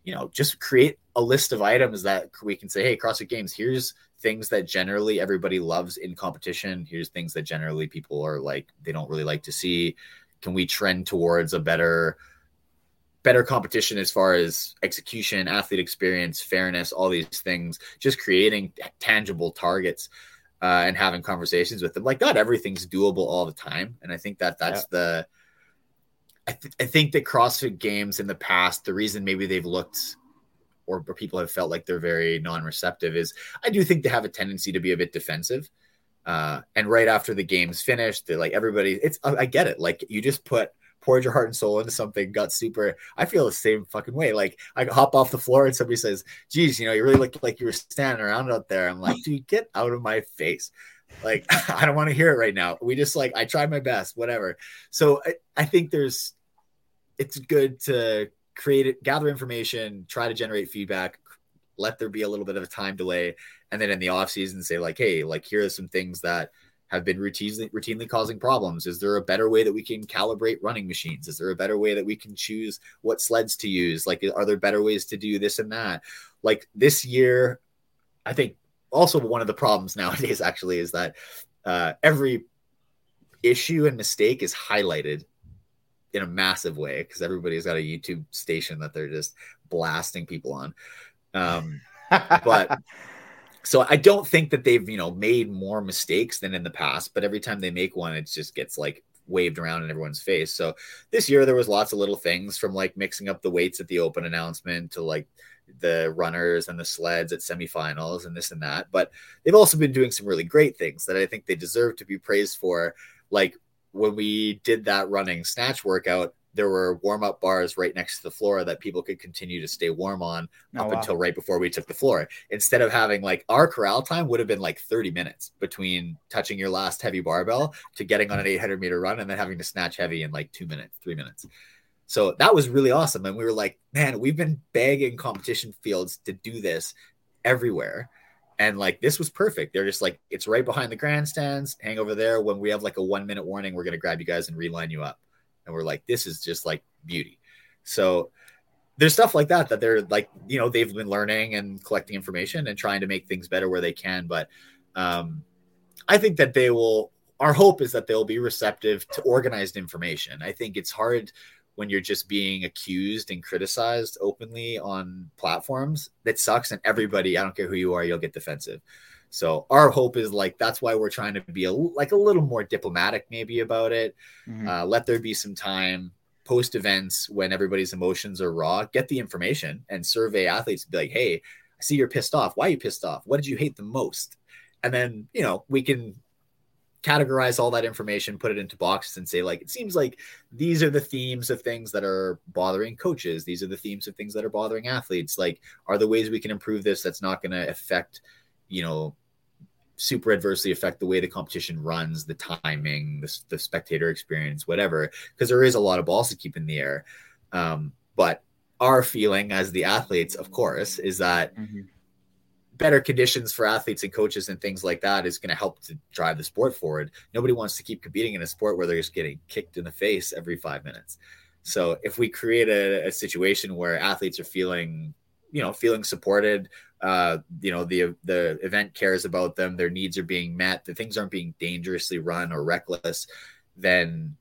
you know, just create a list of items that we can say, hey, CrossFit Games, here's things that generally everybody loves in competition. Here's things that generally people are like, they don't really like to see. Can we trend towards a better, better competition as far as execution, athlete experience, fairness, all these things, just creating tangible targets uh, and having conversations with them. Like, not everything's doable all the time. And I think that that's yeah. the, I, th- I think that CrossFit Games in the past, the reason maybe they've looked or, or people have felt like they're very non-receptive is I do think they have a tendency to be a bit defensive. Uh, and right after the game's finished, they're like, everybody, it's, I, I get it. Like, you just put, poured your heart and soul into something, got super, I feel the same fucking way. Like, I hop off the floor and somebody says, geez, you know, you really looked like you were standing around out there. I'm like, dude, get out of my face. Like, I don't want to hear it right now. We just like, I tried my best, whatever. So I, I think there's, it's good to create it, gather information, try to generate feedback, let there be a little bit of a time delay. And then in the off season, say like, hey, like, here are some things that have been routinely, routinely causing problems. Is there a better way that we can calibrate running machines? Is there a better way that we can choose what sleds to use? Like, are there better ways to do this and that? Like this year, I think also one of the problems nowadays actually is that uh, every issue and mistake is highlighted in a massive way because everybody's got a YouTube station that they're just blasting people on. Um, but so I don't think that they've, you know, made more mistakes than in the past, but every time they make one, it just gets like waved around in everyone's face. So this year there was lots of little things from like mixing up the weights at the open announcement to like the runners and the sleds at semifinals and this and that, but they've also been doing some really great things that I think they deserve to be praised for. Like when we did that running snatch workout, there were warm-up bars right next to the floor that people could continue to stay warm on oh, up wow. until right before we took the floor. Instead of having like our corral time would have been like thirty minutes between touching your last heavy barbell to getting on an eight hundred meter run and then having to snatch heavy in like two minutes, three minutes. So that was really awesome. And we were like, man, we've been begging competition fields to do this everywhere. And like, this was perfect. They're just like, it's right behind the grandstands. Hang over there. When we have like a one minute warning, we're going to grab you guys and reline you up. And we're like, this is just like beauty. So there's stuff like that, that they're like, you know, they've been learning and collecting information and trying to make things better where they can. But um, I think that they will, our hope is that they'll be receptive to organized information. I think it's hard when you're just being accused and criticized openly on platforms, that sucks. And everybody, I don't care who you are, you'll get defensive. So our hope is like, that's why we're trying to be a, like a little more diplomatic maybe about it. Mm-hmm. Uh, let there be some time post events when everybody's emotions are raw, get the information and survey athletes, be like, hey, I see you're pissed off. Why are you pissed off? What did you hate the most? And then, you know, we can categorize all that information, put it into boxes and say, like, it seems like these are the themes of things that are bothering coaches. These are the themes of things that are bothering athletes. Like, are the ways we can improve this that's not going to affect, you know, super adversely affect the way the competition runs, the timing, the, the spectator experience, whatever, because there is a lot of balls to keep in the air. Um, but our feeling as the athletes, of course, is that mm-hmm. better conditions for athletes and coaches and things like that is going to help to drive the sport forward. Nobody wants to keep competing in a sport where they're just getting kicked in the face every five minutes. So if we create a, a situation where athletes are feeling, you know, feeling supported, uh, you know, the, the event cares about them, their needs are being met, the things aren't being dangerously run or reckless, then,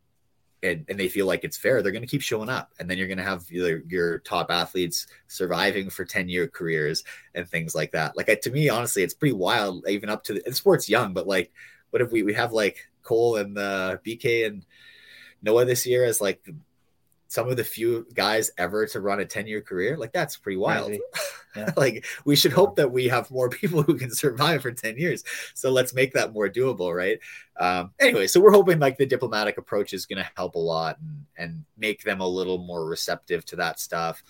and, and they feel like it's fair, they're going to keep showing up. And then you're going to have your, your top athletes surviving for ten year careers and things like that. Like, I, to me, honestly, it's pretty wild, even up to the, the sport's young, but like, what if we, we have like Cole and the B K and Noah this year as like some of the few guys ever to run a ten year career. Like, that's pretty wild. Yeah. Like, we should hope that we have more people who can survive for ten years. So let's make that more doable. Right. Um, anyway, so we're hoping like the diplomatic approach is going to help a lot and, and make them a little more receptive to that stuff.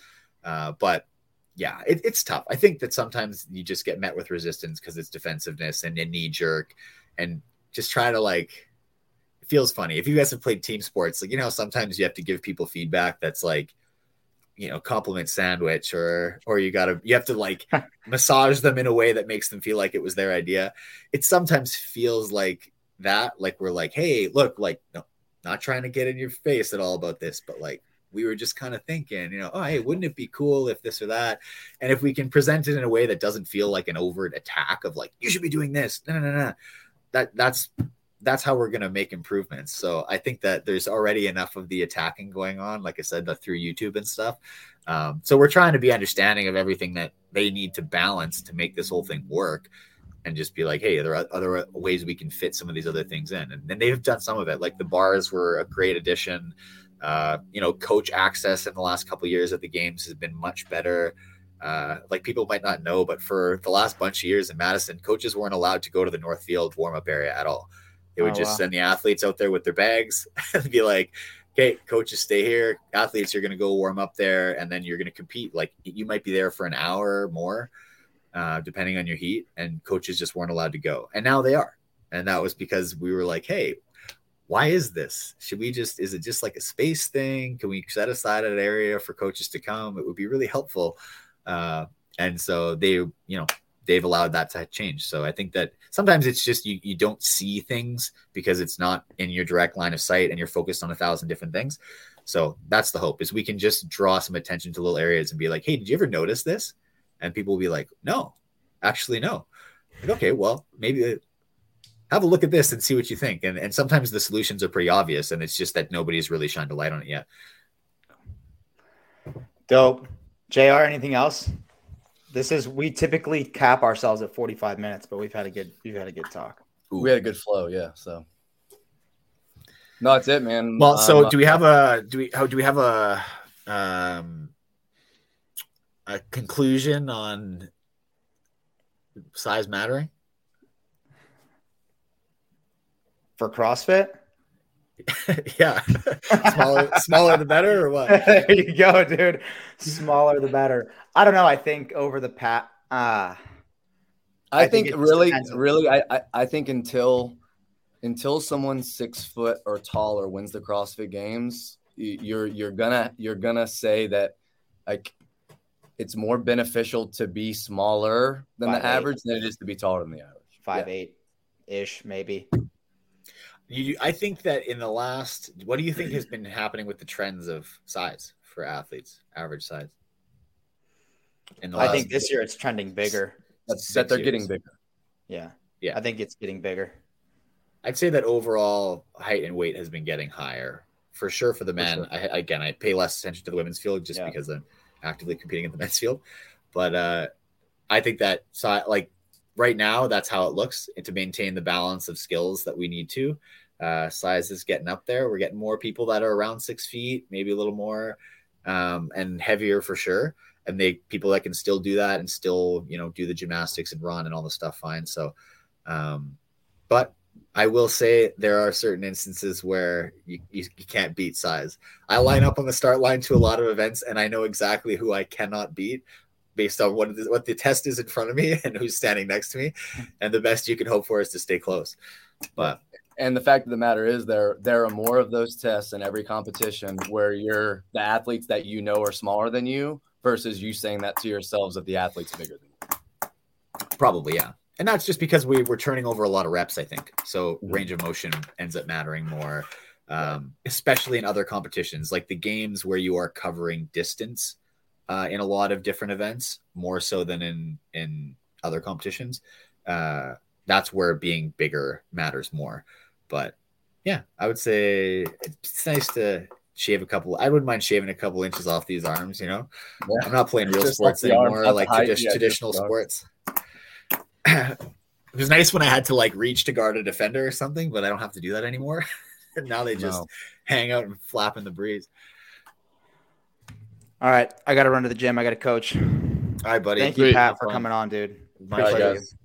Uh, but yeah, it, it's tough. I think that sometimes you just get met with resistance because it's defensiveness and a knee jerk, and just try to like, feels funny. If you guys have played team sports, like, you know, sometimes you have to give people feedback that's like, you know, compliment sandwich, or or you gotta you have to like massage them in a way that makes them feel like it was their idea. It sometimes feels like that, like we're like, hey, look, like, no, not trying to get in your face at all about this, but like, we were just kind of thinking, you know, oh, hey, wouldn't it be cool if this or that? And if we can present it in a way that doesn't feel like an overt attack of like, you should be doing this, no, no, no, no, that that's that's how we're going to make improvements. So I think that there's already enough of the attacking going on, like I said, through YouTube and stuff. Um, so we're trying to be understanding of everything that they need to balance to make this whole thing work, and just be like, hey, are there other ways we can fit some of these other things in? And then they've done some of it. Like, the bars were a great addition. Uh, you know, coach access in the last couple of years at the games has been much better. Uh, like, people might not know, but for the last bunch of years in Madison, coaches weren't allowed to go to the North Field warm-up area at all. They would oh, just wow. send the athletes out there with their bags and be like, okay, coaches stay here. Athletes, you're going to go warm up there, and then you're going to compete. Like, you might be there for an hour or more, uh, depending on your heat, and coaches just weren't allowed to go. And now they are. And that was because we were like, hey, why is this? Should we just, is it just like a space thing? Can we set aside an area for coaches to come? It would be really helpful. Uh, and so they, you know, they've allowed that to change. So I think that sometimes it's just you you don't see things because it's not in your direct line of sight, and you're focused on a thousand different things. So that's the hope, is we can just draw some attention to little areas and be like, hey, did you ever notice this? And people will be like, no, actually, no. Like, okay, well, maybe have a look at this and see what you think. And and sometimes the solutions are pretty obvious, and it's just that nobody's really shined a light on it yet. Dope. J R, anything else? This is, we typically cap ourselves at forty-five minutes, but we've had a good, we've had a good talk. Ooh. We had a good flow. Yeah. So no, that's it, man. Well, so um, do we have a, do we, how do we have a, um, a conclusion on size mattering for CrossFit? Yeah. Smaller, smaller the better, or what? There you go, dude. Smaller the better. I don't know. I think over the past, uh, I, I think, think really, really, I, I, I think until, until someone six foot or taller wins the CrossFit Games, you're, you're gonna, you're gonna say that like it's more beneficial to be smaller than Five the eight. average than it is to be taller than the average. Five yeah. eight ish, maybe. You, I think that in the last, what do you think has been happening with the trends of size for athletes, average size? In the last I think this year it's trending bigger. That's that they're years. getting bigger. Yeah. Yeah. I think it's getting bigger. I'd say that overall height and weight has been getting higher for sure for the men. For sure. I, again, I pay less attention to the women's field just yeah. because I'm actively competing in the men's field. But uh, I think that so like right now, that's how it looks. And to maintain the balance of skills that we need to, uh, size is getting up there. We're getting more people that are around six feet, maybe a little more, um, and heavier for sure. And they people that can still do that and still, you know, do the gymnastics and run and all the stuff fine. So, um, but I will say there are certain instances where you, you, you can't beat size. I line up on the start line to a lot of events, and I know exactly who I cannot beat based on what the, what the test is in front of me and who's standing next to me. And the best you can hope for is to stay close. But and the fact of the matter is there there are more of those tests in every competition where you're the athletes that you know are smaller than you versus you saying that to yourselves that the athlete's bigger than you. Probably, yeah. And that's just because we were turning over a lot of reps, I think. So range of motion ends up mattering more, um, especially in other competitions, like the games where you are covering distance uh, in a lot of different events, more so than in, in other competitions. Uh, that's where being bigger matters more. But yeah, I would say it's nice to shave a couple. I wouldn't mind shaving a couple inches off these arms, you know? Yeah. I'm not playing real just sports like anymore, like high, tradi- yeah, traditional sports. It was nice when I had to like reach to guard a defender or something, but I don't have to do that anymore. Now they just no. hang out and flap in the breeze. All right. I got to run to the gym. I got to coach. All right, buddy. Thank Great. you, Pat, for coming on, dude. Appreciate you.